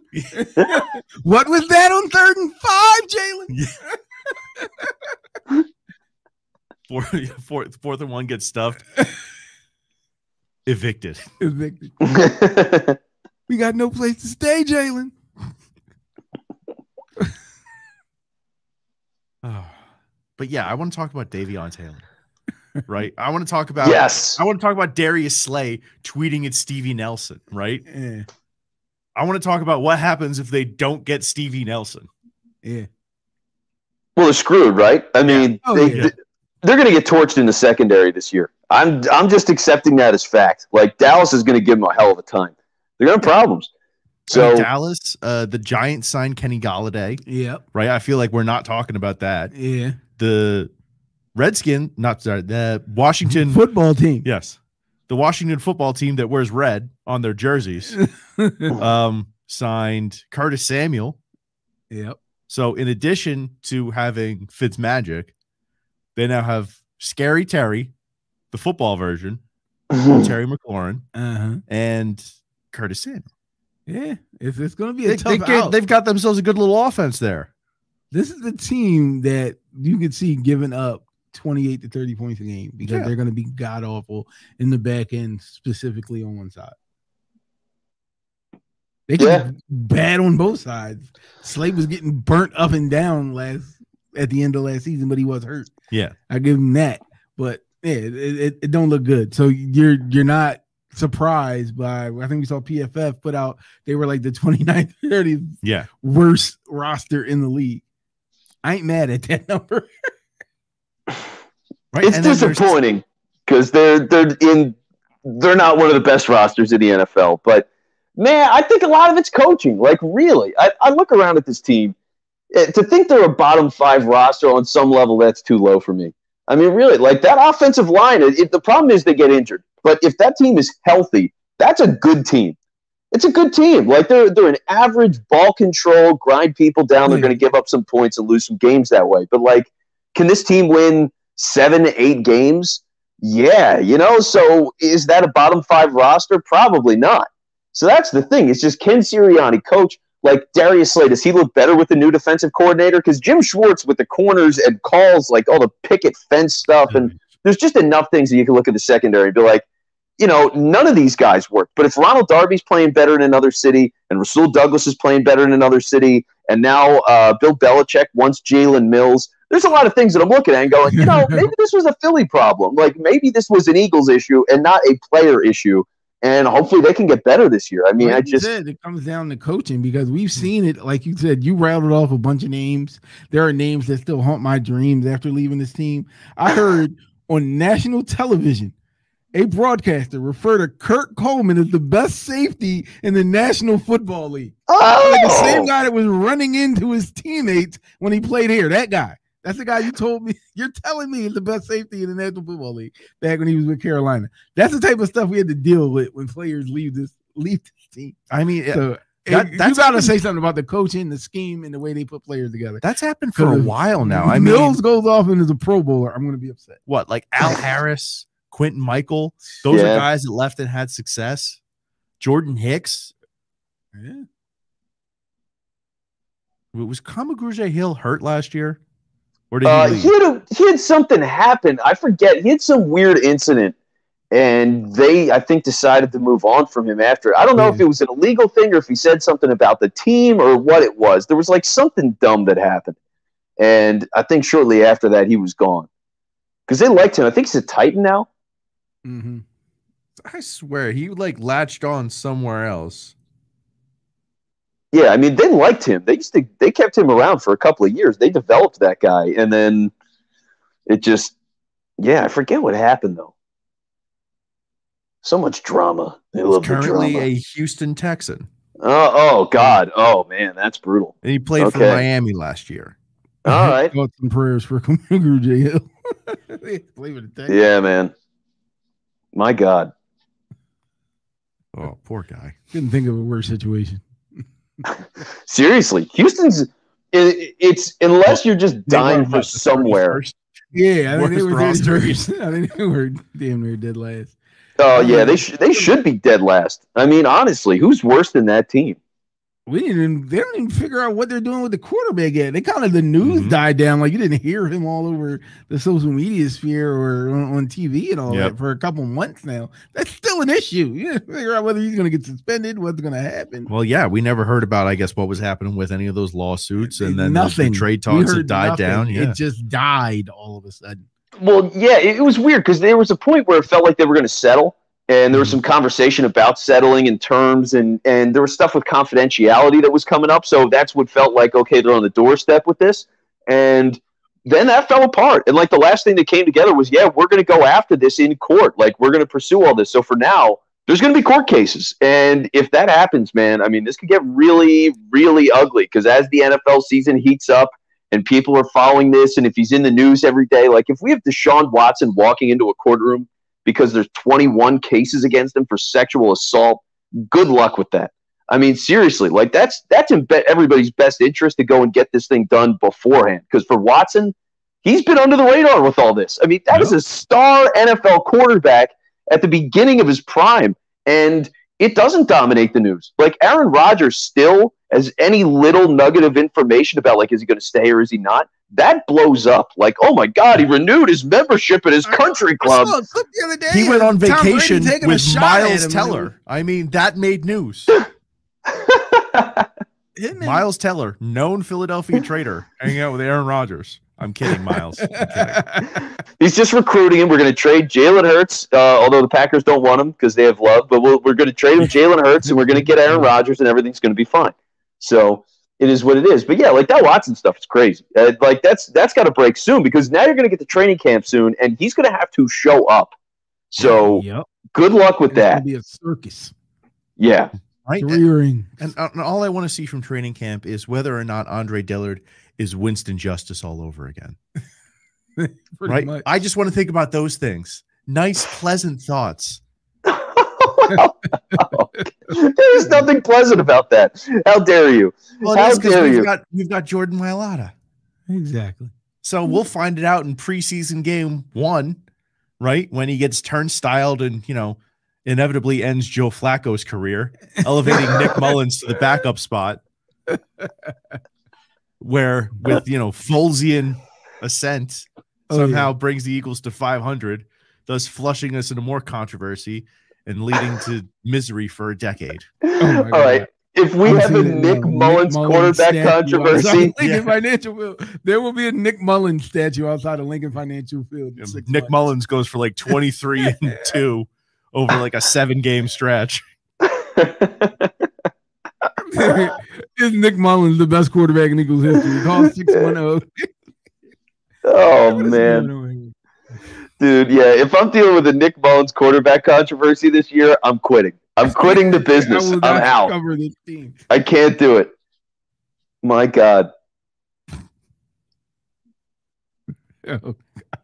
What was that on 3rd and 5, Jalen? Fourth and one gets stuffed. Evicted. Evicted. We got no place to stay, Jalen. Oh. But yeah, I want to talk about Davion Taylor. Right? I want to talk about I want to talk about Darius Slay tweeting at Stevie Nelson, right? Yeah. I want to talk about what happens if they don't get Stevie Nelson. Yeah. Well, they're screwed, right? I mean, they're going to get torched in the secondary this year. I'm just accepting that as fact. Like, Dallas is going to give them a hell of a time. They're going to have problems. So Dallas, the Giants signed Kenny Galladay. Yeah. Right? I feel like we're not talking about that. Yeah. The Redskins, the Washington football team. Yes. The Washington football team that wears red on their jerseys signed Curtis Samuel. Yep. So in addition to having Fitzmagic, they now have Scary Terry, the football version, Terry McLaurin, and Curtis Samuel. Yeah, if it's going to be a they've got themselves a good little offense there. This is the team that you can see giving up 28 to 30 points a game because they're going to be god awful in the back end, specifically on one side. They can be bad on both sides. Slade was getting burnt up and down at the end of last season, but he was hurt. Yeah, I give him that. But yeah, it don't look good. So you're not surprised by. I think we saw PFF put out they were like the 29th, 30th worst roster in the league. I ain't mad at that number. Right? It's disappointing because they're not one of the best rosters in the NFL. But man, I think a lot of it's coaching. Like really, I look around at this team. To think they're a bottom five roster on some level, that's too low for me. I mean, really, like that offensive line. The problem is they get injured. But if that team is healthy, that's a good team. It's a good team. Like they're an average ball control, grind people down. They're going to give up some points and lose some games that way. But like, can this team win 7 to 8 games? Yeah, you know. So is that a bottom five roster? Probably not. So that's the thing. It's just can Sirianni coach? Like Darius Slay, does he look better with the new defensive coordinator? Because Jim Schwartz with the corners and calls like all the picket fence stuff, and there's just enough things that you can look at the secondary and be like, you know, none of these guys work. But if Ronald Darby's playing better in another city, and Rasul Douglas is playing better in another city, and now Bill Belichick wants Jalen Mills, there's a lot of things that I'm looking at and going, you know, maybe this was a Philly problem. Like maybe this was an Eagles issue and not a player issue. And hopefully they can get better this year. I mean, like I just said it comes down to coaching because we've seen it. Like you said, you rattled off a bunch of names. There are names that still haunt my dreams after leaving this team. I heard on national television, a broadcaster refer to Kurt Coleman as the best safety in the National Football League. Oh, like the same guy that was running into his teammates when he played here. That guy. That's the guy you told me. You're telling me is the best safety in the National Football League back when he was with Carolina. That's the type of stuff we had to deal with when players leave this team. I mean, so you got to say something about the coaching, the scheme, and the way they put players together. That's happened for a while now. I mean, Mills goes off and is a Pro Bowler. I'm going to be upset. What, like Al Harris, Quentin Michael? Those are guys that left and had success. Jordan Hicks. Yeah. Was Kamaguzie Hill hurt last year? He had something happen. I forget. He had some weird incident, and they, I think, decided to move on from him after. I don't know if it was an illegal thing or if he said something about the team or what it was. There was, like, something dumb that happened. And I think shortly after that, he was gone. Because they liked him. I think he's a Titan now. Mm-hmm. I swear, he, like, latched on somewhere else. Yeah, I mean, they liked him. They kept him around for a couple of years. They developed that guy, and then it just I forget what happened though. So much drama. They love the drama. Currently a Houston Texan. Oh God. Oh man, that's brutal. And he played for Miami last year. All right. Got some prayers for Kamaguzie Hill. Yeah, man. My God. Oh, poor guy. Couldn't think of a worse situation. Seriously, Houston's it's unless you're just dying for somewhere. Yeah, I think they were damn near dead last. Oh yeah, they should be dead last. I mean, honestly, who's worse than that team? They don't even figure out what they're doing with the quarterback yet. They kind of, the news died down. Like, you didn't hear him all over the social media sphere or on TV and all that for a couple months now. That's still an issue. You didn't figure out whether he's going to get suspended, what's going to happen. Well, yeah, we never heard about, I guess, what was happening with any of those lawsuits. And then nothing. The trade talks had died down. Yeah. It just died all of a sudden. Well, yeah, it was weird because there was a point where it felt like they were going to settle. And there was some conversation about settling in terms, and there was stuff with confidentiality that was coming up. So that's what felt like, okay, they're on the doorstep with this. And then that fell apart. And, like, the last thing that came together was, yeah, we're going to go after this in court. Like, we're going to pursue all this. So for now, there's going to be court cases. And if that happens, man, I mean, this could get really, really ugly. Because as the NFL season heats up and people are following this, and if he's in the news every day, like, if we have Deshaun Watson walking into a courtroom because there's 21 cases against him for sexual assault, good luck with that. I mean, seriously, like, that's in everybody's best interest to go and get this thing done beforehand. Because for Watson, he's been under the radar with all this. I mean, that is a star NFL quarterback at the beginning of his prime, and it doesn't dominate the news. Like, Aaron Rodgers still has any little nugget of information about, like, is he going to stay or is he not? That blows up. Like, oh my God, he renewed his membership at his country club. I saw the other day. He went on vacation with Miles Teller. I mean, that made news. Miles Teller, known Philadelphia traitor, hanging out with Aaron Rodgers. I'm kidding, Miles. I'm kidding. He's just recruiting him. We're going to trade Jalen Hurts, although the Packers don't want him because they have love, but we're going to trade him Jalen Hurts, and we're going to get Aaron Rodgers, and everything's going to be fine. So it is what it is. But yeah, like, that Watson stuff is crazy. Like, that's got to break soon, because now you're going to get to training camp soon, and he's going to have to show up. So good luck with that. It's going to be a circus. Yeah. Right. And all I want to see from training camp is whether or not Andre Dillard is Winston Justice all over again. Right? Much. I just want to think about those things. Nice, pleasant thoughts. There's nothing pleasant about that. How dare you? Well, how dare you? We've got Jordan Mailata. Exactly. So we'll find it out in preseason game one, right? When he gets turnstiled and, you know, inevitably ends Joe Flacco's career, elevating Nick Mullins to the backup spot, where with, you know, Folesian ascent somehow brings the Eagles to 500, thus flushing us into more controversy and leading to misery for a decade. Oh my God. All right. If we have a Nick Mullins quarterback controversy, there will be a Nick Mullins statue outside of Lincoln Financial Field. Nick Mullins goes for like 23-2 over like a 7-game stretch. Is Nick Mullins the best quarterback in Eagles history? He calls 610. Oh, man. Dude, yeah, if I'm dealing with the Nick Mullins quarterback controversy this year, I'm quitting. I'm quitting the business. I'm out. I can't do it. My God. Oh, God.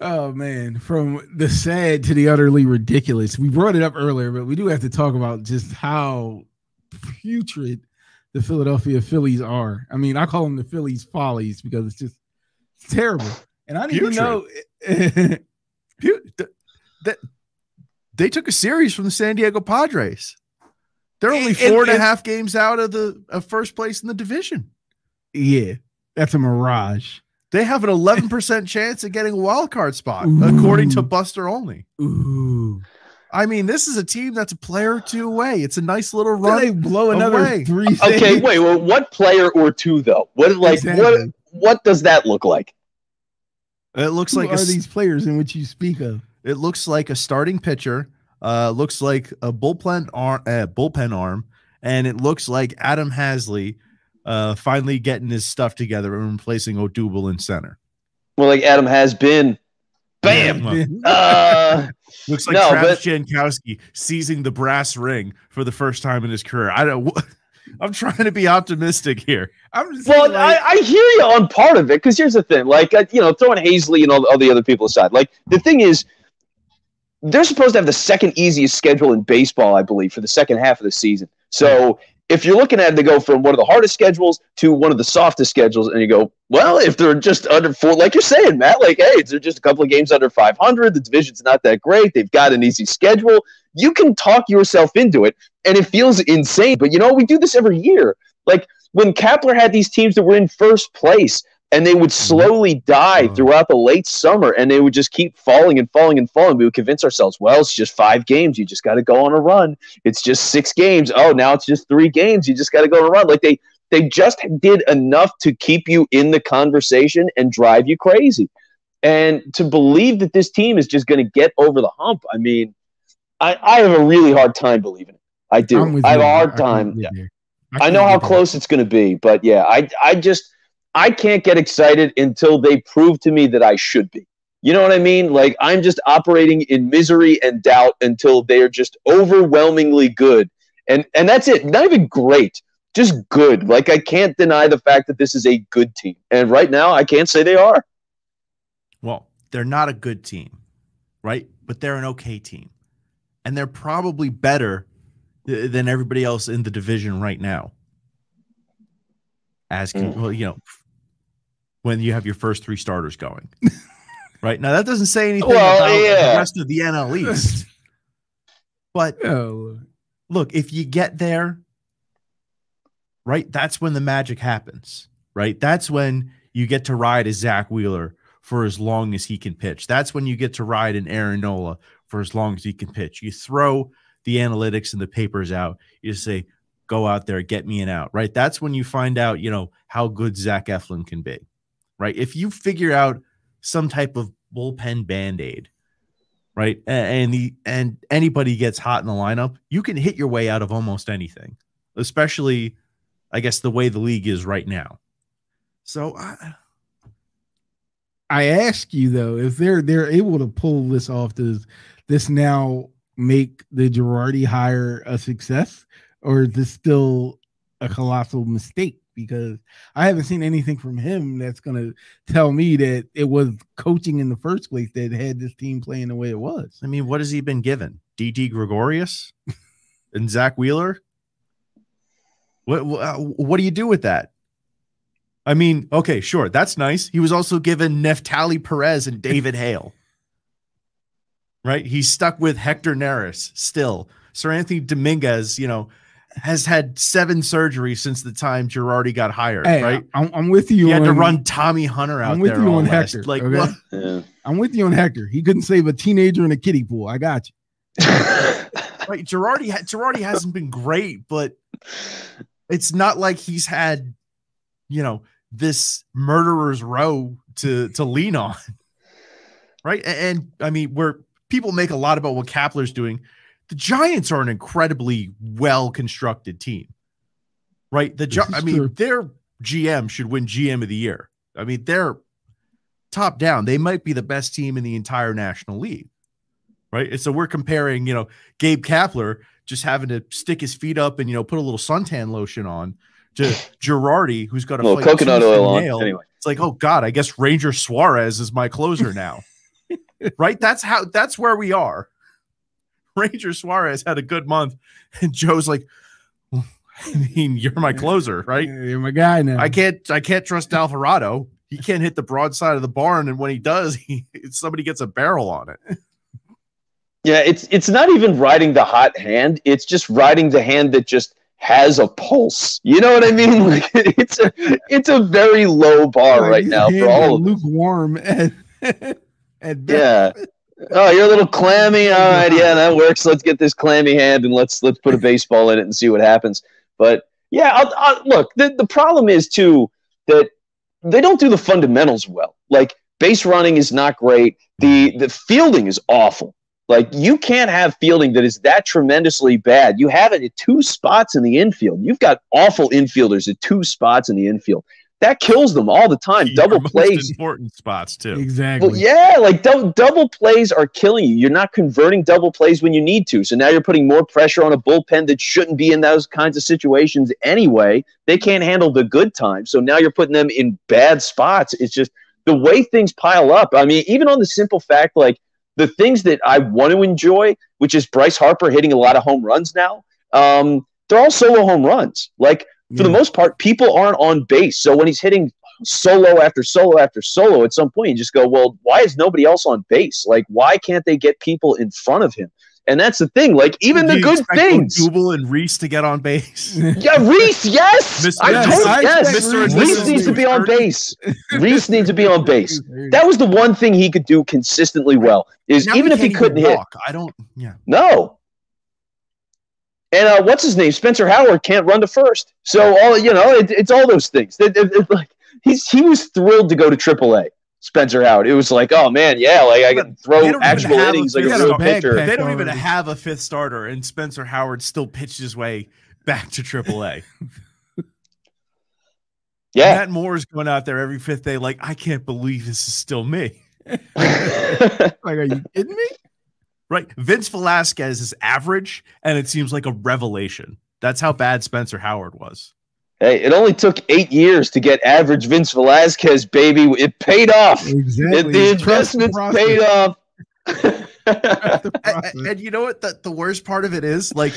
Oh, man. From the sad to the utterly ridiculous. We brought it up earlier, but we do have to talk about just how putrid the Philadelphia Phillies are. I mean, I call them the Phillies follies because it's just terrible. And I didn't even know that they took a series from the San Diego Padres. They're only four and a half games out of the first place in the division. Yeah, that's a mirage. They have an 11% chance of getting a wild card spot, according to Buster Olney. Ooh. I mean, this is a team that's a player or two away. It's a nice little run. Then they blow another three. Okay, wait. Well, what player or two though? What What does that look like? It looks like these players in which you speak of. It looks like a starting pitcher, looks like a bullpen arm, and it looks like Adam Hasley finally getting his stuff together and replacing Odubel in center. Well, like Adam has been. Bam! Yeah, looks like Travis Jankowski seizing the brass ring for the first time in his career. I don't. I'm trying to be optimistic here. I hear you on part of it, because here's the thing. Like, you know, throwing Hazley and all the other people aside, like, the thing is, they're supposed to have the second easiest schedule in baseball, I believe, for the second half of the season. So if you're looking at it to go from one of the hardest schedules to one of the softest schedules, and you go, well, if they're just under four, like you're saying, Matt, like, hey, they're just a couple of games under 500. The division's not that great. They've got an easy schedule. you can talk yourself into it, and it feels insane. But, you know, we do this every year. Like, when Kapler had these teams that were in first place, and they would slowly die throughout the late summer, and they would just keep falling and falling and falling. We would convince ourselves, well, it's just 5 games. You just got to go on a run. It's just 6 games. Oh, now it's just 3 games. You just got to go on a run. Like, they just did enough to keep you in the conversation and drive you crazy. And to believe that this team is just going to get over the hump, I mean, I have a really hard time believing it. I do. I have a hard time. Yeah. I know how close it's going to be, but, yeah, I can't get excited until they prove to me that I should be. You know what I mean? Like, I'm just operating in misery and doubt until they're just overwhelmingly good. And that's it. Not even great. Just good. Like, I can't deny the fact that this is a good team. And right now, I can't say they are. Well, they're not a good team, right? But they're an okay team. And they're probably better than everybody else in the division right now. Well, you know, when you have your first 3 starters going, right? Now, that doesn't say anything about the rest of the NL East. But look, if you get there, right, that's when the magic happens, right? That's when you get to ride a Zach Wheeler for as long as he can pitch. That's when you get to ride an Aaron Nola for as long as he can pitch. You throw the analytics and the papers out. You just say, go out there, get me an out, right? That's when you find out, you know, how good Zach Eflin can be, right? If you figure out some type of bullpen band-aid, right, and anybody gets hot in the lineup, you can hit your way out of almost anything, especially, I guess, the way the league is right now. So I ask you, though, if they're able to pull this off, does this now make the Girardi hire a success? Or is this still a colossal mistake? Because I haven't seen anything from him that's going to tell me that it was coaching in the first place that had this team playing the way it was. I mean, what has he been given? D.D. Gregorius and Zach Wheeler? What do you do with that? I mean, okay, sure, that's nice. He was also given Neftali Perez and David Hale. Right? He's stuck with Hector Neris still. Sir Anthony Dominguez, you know, has had 7 surgeries since the time Girardi got hired, right? I'm with you. He had to run Tommy Hunter out there. I'm with you on Hector. Like, okay? Yeah. I'm with you on Hector. He couldn't save a teenager in a kiddie pool. I got you. Right, Girardi hasn't been great, but it's not like he's had, you know, this murderer's row to lean on, right? And I mean, where people make a lot about what Kapler's doing. The Giants are an incredibly well-constructed team, right? Their GM should win GM of the year. I mean, they're top down. They might be the best team in the entire National League, right? And so we're comparing, you know, Gabe Kapler just having to stick his feet up and, you know, put a little suntan lotion on to Girardi, who's got a little coconut oil on. Anyway. It's like, oh God, I guess Ranger Suarez is my closer now, right? That's where we are. Ranger Suarez had a good month, and Joe's like, well, I mean, you're my closer, right? You're my guy now. I can't trust Alvarado. He can't hit the broadside of the barn, and when he does, somebody gets a barrel on it. Yeah, it's not even riding the hot hand. It's just riding the hand that just has a pulse. You know what I mean? Like, it's a very low bar right now for all of them. Lukewarm at best. Yeah. Oh, you're a little clammy. All right, yeah, that works. Let's get this clammy hand and let's put a baseball in it and see what happens. But yeah, look, the problem is too that they don't do the fundamentals well. Like, base running is not great. The fielding is awful. Like, you can't have fielding that is that tremendously bad. You have it at 2 spots in the infield. You've got awful infielders at 2 spots in the infield. That kills them all the time. Double plays, important spots too. Exactly. Well, yeah, like double plays are killing you. You're not converting double plays when you need to. So now you're putting more pressure on a bullpen that shouldn't be in those kinds of situations anyway. They can't handle the good times. So now you're putting them in bad spots. It's just the way things pile up. I mean, even on the simple fact, like the things that I want to enjoy, which is Bryce Harper hitting a lot of home runs now. They're all solo home runs. Like, for the most part, people aren't on base. So when he's hitting solo after solo after solo, at some point you just go, well, why is nobody else on base? Like, why can't they get people in front of him? And that's the thing. Like, even the good things. Odubel and Reese to get on base. Yeah, Reese, yes. Reese needs to be on base. Reese needs to be on base. That was the one thing he could do consistently well. Is now even if he couldn't hit. I don't. Yeah. No. And what's his name? Spencer Howard can't run to first. So all it's all those things. Like he was thrilled to go to AAA. Spencer Howard. It was like, oh man, yeah, like I can throw actual innings like a real pitcher. They don't even have a fifth starter, and Spencer Howard still pitched his way back to AAA. Yeah, Matt Moore's going out there every fifth day. Like, I can't believe this is still me. Like, are you kidding me? Right, Vince Velasquez is average, and it seems like a revelation. That's how bad Spencer Howard was. Hey, it only took 8 years to get average Vince Velasquez, baby. It paid off. Exactly. The investments paid off. And you know what? The worst part of it is, like,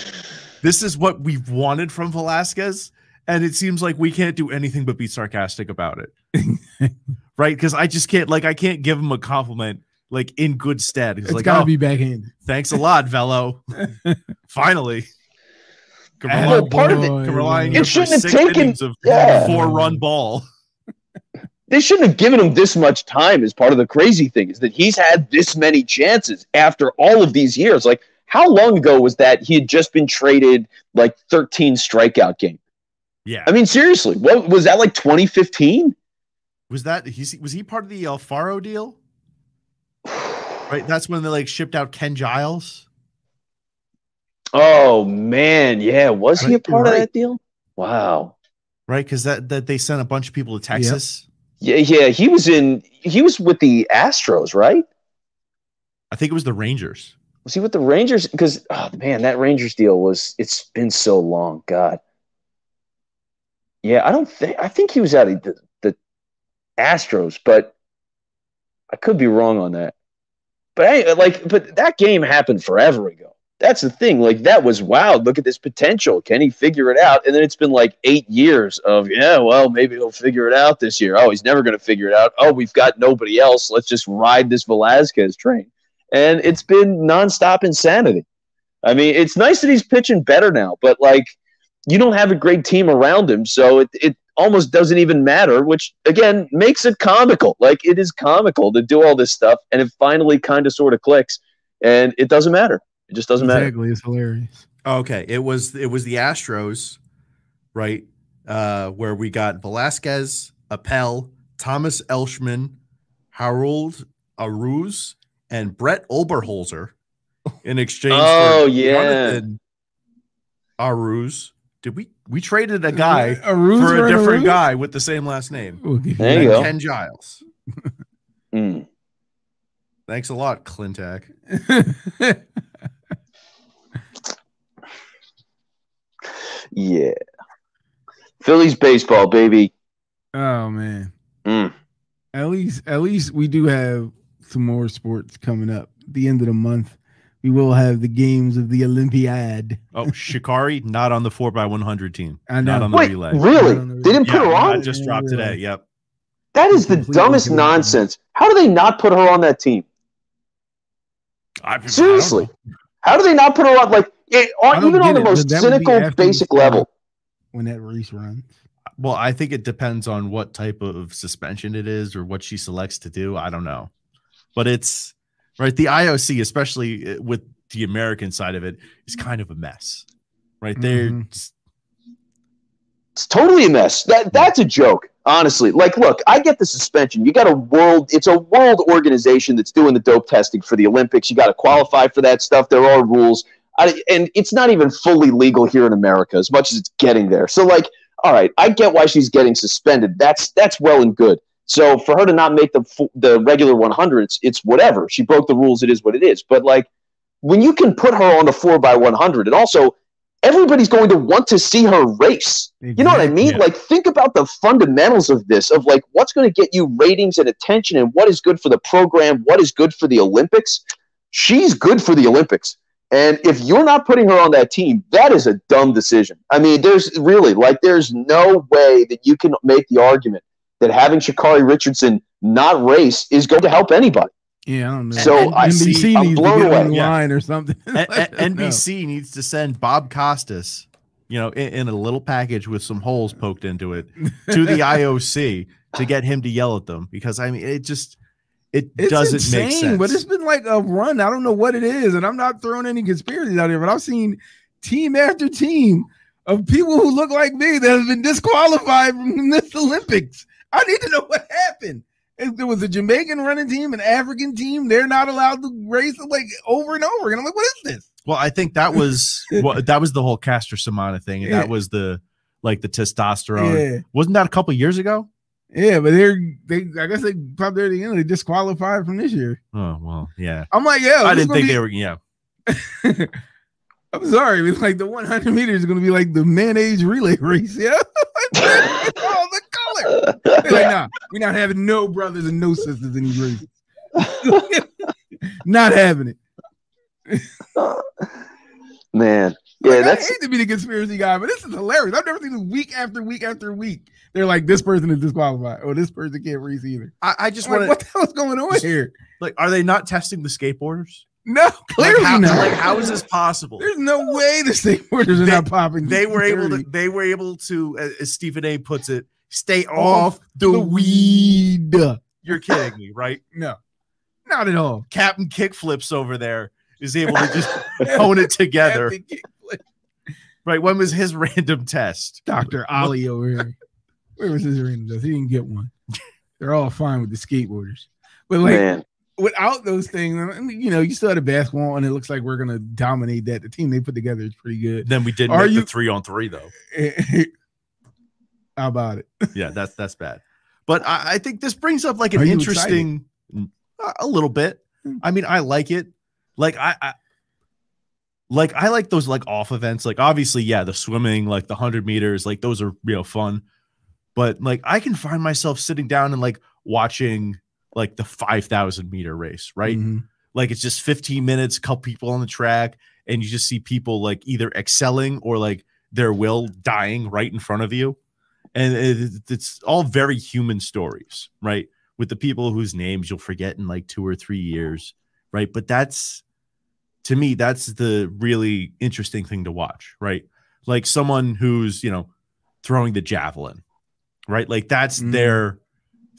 this is what we've wanted from Velasquez, and it seems like we can't do anything but be sarcastic about it. Right? Because I just can't, like, I can't give him a compliment, like, in good stead. He's like, gotta be backhand. Thanks a lot, Velo. Finally. It shouldn't have taken a 4-run ball. They shouldn't have given him this much time. Is part of the crazy thing is that he's had this many chances after all of these years. Like, how long ago was that? He had just been traded like 13 strikeout game. Yeah, I mean, seriously, what was that, like 2015? Was that was he part of the Alfaro deal? Right, that's when they like shipped out Ken Giles. Oh man, yeah. Was he a part of that deal? Wow. Right, because that they sent a bunch of people to Texas. Yep. Yeah, he was with the Astros, right? I think it was the Rangers. Was he with the Rangers? Because, oh man, that Rangers deal it's been so long. God. Yeah, I think he was out of the Astros, but I could be wrong on that. But but that game happened forever ago. That's the thing. Like, that was wild. Look at this potential. Can he figure it out? And then it's been like 8 years of, yeah, well, maybe he'll figure it out this year. Oh, he's never going to figure it out. Oh, we've got nobody else. Let's just ride this Velasquez train. And it's been nonstop insanity. I mean, it's nice that he's pitching better now, but, like, you don't have a great team around him, so it almost doesn't even matter, which, again, makes it comical. Like, it is comical to do all this stuff, and it finally kind of sort of clicks, and it doesn't matter. It just doesn't matter. Exactly, it's hilarious. Okay, it was the Astros, right? Where we got Velasquez, Appel, Thomas Elshman, Harold Aruz, and Brett Oberholzer in exchange for Jonathan Aruz. Did we traded a guy for a different guy with the same last name? There you go. Ken Giles. Thanks a lot, Clintac. Yeah, Phillies baseball, baby. Oh man, at least we do have some more sports coming up. At the end of the month, we will have the games of the Olympiad. Oh, Shikari not on the 4x100 team. I know. Not on the relay. Really? They didn't put her on. Just dropped today. Yep. That is the dumbest nonsense. How do they not put her on that team? Seriously, how do they not put her on? Like. Even on the most cynical, basic level. When that race runs. Well, I think it depends on what type of suspension it is or what she selects to do. I don't know. But it's right. The IOC, especially with the American side of it, is kind of a mess. Right there. It's totally a mess. That's a joke, honestly. Like, look, I get the suspension. You got it's a world organization that's doing the dope testing for the Olympics. You got to qualify for that stuff. There are rules. And it's not even fully legal here in America as much as it's getting there. So, like, all right, I get why she's getting suspended. That's well and good. So for her to not make the regular 100, it's whatever. She broke the rules. It is what it is. But, like, when you can put her on the 4x100, and also everybody's going to want to see her race. You know what I mean? Yeah. Like, think about the fundamentals of this, of, like, what's going to get you ratings and attention and what is good for the program, what is good for the Olympics. She's good for the Olympics. And if you're not putting her on that team, that is a dumb decision. I mean, there's no way that you can make the argument that having Sha'Carri Richardson not race is going to help anybody. Yeah, I don't know. So NBC needs to get on the line or something. NBC needs to send Bob Costas, you know, in a little package with some holes poked into it to the IOC to get him to yell at them, because I mean, it just it's doesn't insane, make sense. But it's been like a run. I don't know what it is, and I'm not throwing any conspiracies out here, but I've seen team after team of people who look like me that have been disqualified from this Olympics. I need to know what happened. If there was a Jamaican running team, an African team, they're not allowed to race like over and over. And I'm like, what is this? Well, I think that was that was the whole Castor Semana thing. And that was the the testosterone. Yeah. Wasn't that a couple of years ago? Yeah, but they I guess they probably at the end they disqualified from this year. Oh well, yeah. I'm like, yeah, I didn't think they were. Yeah. I'm sorry, it's like the 100 meters is going to be like the man-age relay race. Yeah, it's all the color. They're like, nah, we're not having no brothers and no sisters in these races. Not having it. Man, yeah, like, I hate to be the conspiracy guy, but this is hilarious. I've never seen this week after week after week. They're like, this person is disqualified, or this person can't race either. I just want to. What the hell is going on here? Like, are they not testing the skateboarders? No, clearly not. Like, how is this possible? There's no way the skateboarders are not popping. They were able to. They were able to, as Stephen A. puts it, stay off the weed. You're kidding me, right? No, not at all. Captain Kickflips over there is able to just hone it together. Right? When was his random test, Dr. Ollie over here? Where was his random test? He didn't get one. They're all fine with the skateboarders, but like. Man. Without those things, I mean, you know, you still had a basketball, and it looks like we're going to dominate that. The team they put together is pretty good. Then we didn't make the 3-on-3, though. How about it? Yeah, that's bad. But I think this brings up like an interesting – a little bit. I mean, I like it. Like, I like those, like, off events. Like, obviously, yeah, the swimming, like, the 100 meters, like, those are, you know, fun. But, like, I can find myself sitting down and, like, watching – like the 5,000-meter race, right? Mm-hmm. Like it's just 15 minutes, couple people on the track, and you just see people like either excelling or like their will dying right in front of you. And it's all very human stories, right? With the people whose names you'll forget in like 2 or 3 years, right? But that's, to me, that's the really interesting thing to watch, right? Like someone who's, you know, throwing the javelin, right? Like that's their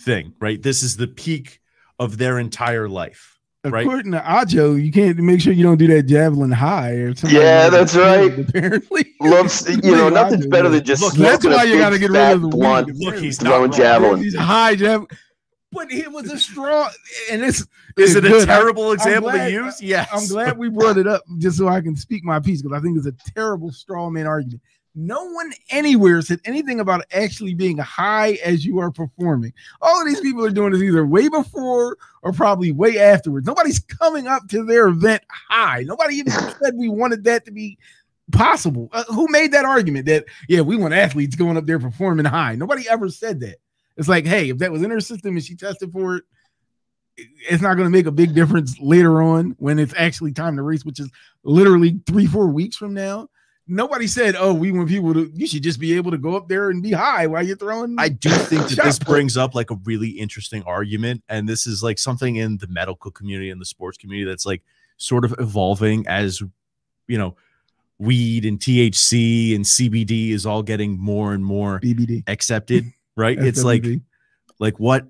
thing, right? This is the peak of their entire life, right? According to Ajo, you can't make sure you don't do that javelin high or something. Yeah, that's right. Apparently, loves you know nothing's better than just. Look, that's why you got to get rid of the blunt. Look, he's throwing javelin. He's high javelin, but he was a strong. And this is it a terrible example to use? Yes, I'm glad we brought it up just so I can speak my piece, because I think it's a terrible straw man argument. No one anywhere said anything about actually being high as you are performing. All of these people are doing this either way before or probably way afterwards. Nobody's coming up to their event high. Nobody even said we wanted that to be possible. Who made that argument that, yeah, we want athletes going up there performing high? Nobody ever said that. It's like, hey, if that was in her system and she tested for it, it's not going to make a big difference later on when it's actually time to race, which is literally 3-4 weeks from now. Nobody said, oh, we want people to, you should just be able to go up there and be high while you're throwing. I do think that this brings up like a really interesting argument. And this is like something in the medical community and the sports community that's like sort of evolving as, you know, weed and THC and CBD is all getting more and more BBD. Accepted, right? It's like what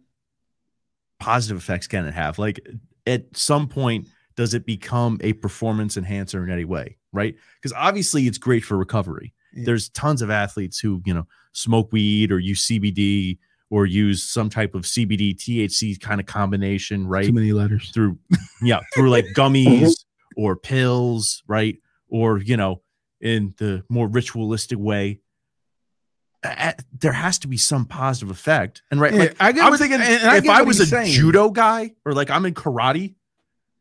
positive effects can it have? Like at some point, does it become a performance enhancer in any way? Right? Because obviously it's great for recovery. Yeah. There's tons of athletes who, you know, smoke weed or use CBD or use some type of CBD, THC kind of combination, right? Too many letters. Through like gummies or pills, right? Or, you know, in the more ritualistic way. There has to be some positive effect. And right, yeah, like, I'm thinking if I was a judo guy or like I'm in karate,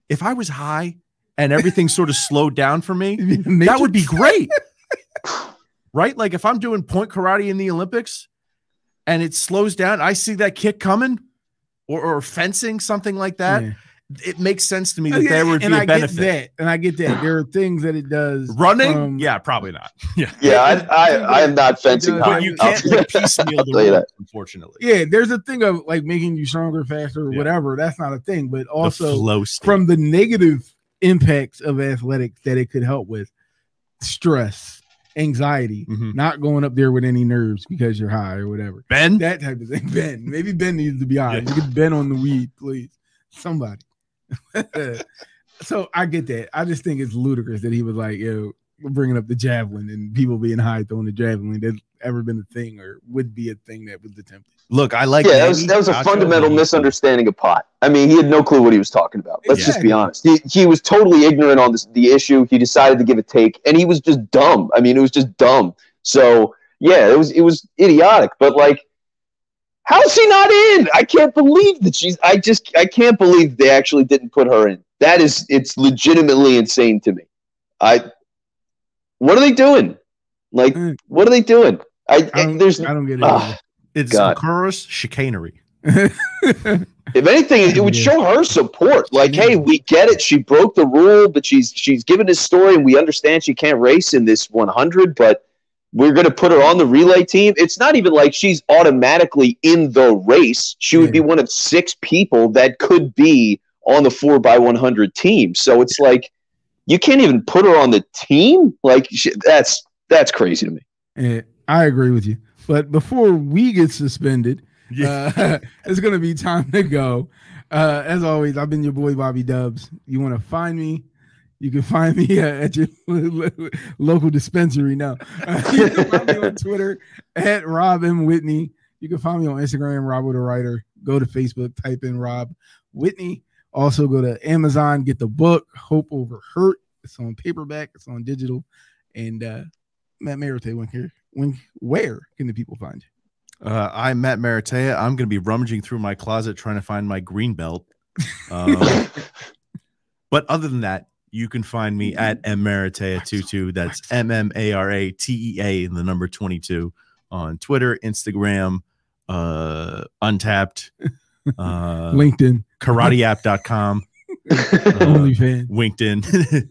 if I was high, and everything sort of slowed down for me, that would be great. Right? Like if I'm doing point karate in the Olympics and it slows down, I see that kick coming or fencing, something like that. Yeah. it makes sense to me that there would be a benefit. And I get that. There are things that it does. Running? Yeah, probably not. Yeah, yeah. I am not fencing. But you can't piecemeal the world, unfortunately. Yeah, there's a thing of like making you stronger, faster, or whatever. That's not a thing. But also from the negative impacts of athletics that it could help with, stress, anxiety, not going up there with any nerves because you're high or whatever. Ben? That type of thing. Ben. Maybe Ben needs to be high. You can Ben on the weed, please. Somebody. So I get that. I just think it's ludicrous that he was like, yo, we're bringing up the javelin and people being high throwing the javelin. That's ever been a thing or would be a thing that was attempted. Look, I like that. That was a fundamental misunderstanding of pot. I mean, he had no clue what he was talking about. Let's just be honest. He was totally ignorant on the issue. He decided to give a take, and he was just dumb. I mean, it was just dumb. So, yeah, it was idiotic. But, like, how is she not in? I can't believe that I can't believe they actually didn't put her in. It's legitimately insane to me. What are they doing? Like, what are they doing? I don't get it. It's chorus chicanery. If anything, it would show her support. Like, hey, we get it. She broke the rule, but she's given this story, and we understand she can't race in this 100, but we're going to put her on the relay team. It's not even like she's automatically in the race. She would be one of 6 people that could be on the 4x100 team. So it's like you can't even put her on the team. Like that's crazy to me. Yeah, I agree with you. But before we get suspended, it's going to be time to go. As always, I've been your boy, Bobby Dubs. You want to find me? You can find me at your local dispensary now. You can find me on Twitter at Rob M. Whitney. You can find me on Instagram, Rob with a Writer. Go to Facebook, type in Rob Whitney. Also go to Amazon, get the book, Hope Over Hurt. It's on paperback. It's on digital. And Matt Maratea, where can the people find you? I'm Matt Maratea. I'm going to be rummaging through my closet trying to find my green belt. But other than that, you can find me at mmaratea22. That's MMARATEA in the number 22 on Twitter, Instagram, Untapped, LinkedIn, karateapp.com, LinkedIn,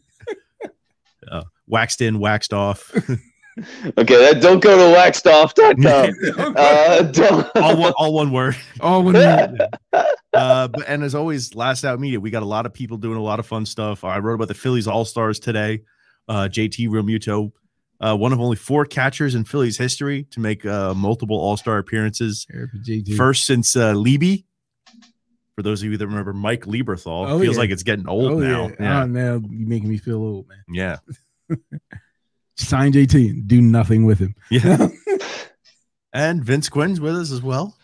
waxed in, waxed off. Okay, don't go to waxedoff.com. All one word. All one word. And as always, Last Out Media, we got a lot of people doing a lot of fun stuff. I wrote about the Phillies All-Stars today. JT Realmuto, one of only 4 catchers in Phillies history to make multiple All-Star appearances. First since Leiby. For those of you that remember Mike Lieberthal, feels like it's getting old now. Yeah. Oh, now you're making me feel old, man. Yeah. Sign JT and do nothing with him. Yeah. And Vince Quinn's with us as well.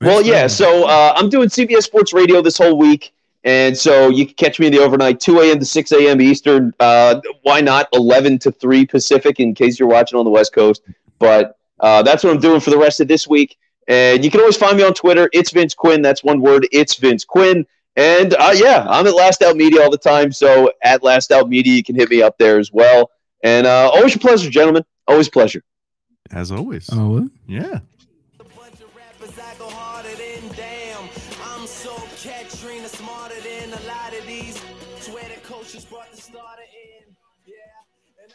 Well, yeah. So I'm doing CBS Sports Radio this whole week. And so you can catch me in the overnight, 2 a.m. to 6 a.m. Eastern. Why not 11 to 3 Pacific in case you're watching on the West Coast? But that's what I'm doing for the rest of this week. And you can always find me on Twitter. It's Vince Quinn. That's one word. It's Vince Quinn. And yeah, I'm at Last Out Media all the time. So at Last Out Media, you can hit me up there as well. And always a pleasure, gentlemen. Always a pleasure. As always. Oh, yeah. A bunch of rappers I go harder than damn. I'm so Katrina smarter than a lot of these. Swear the coaches brought the starter in.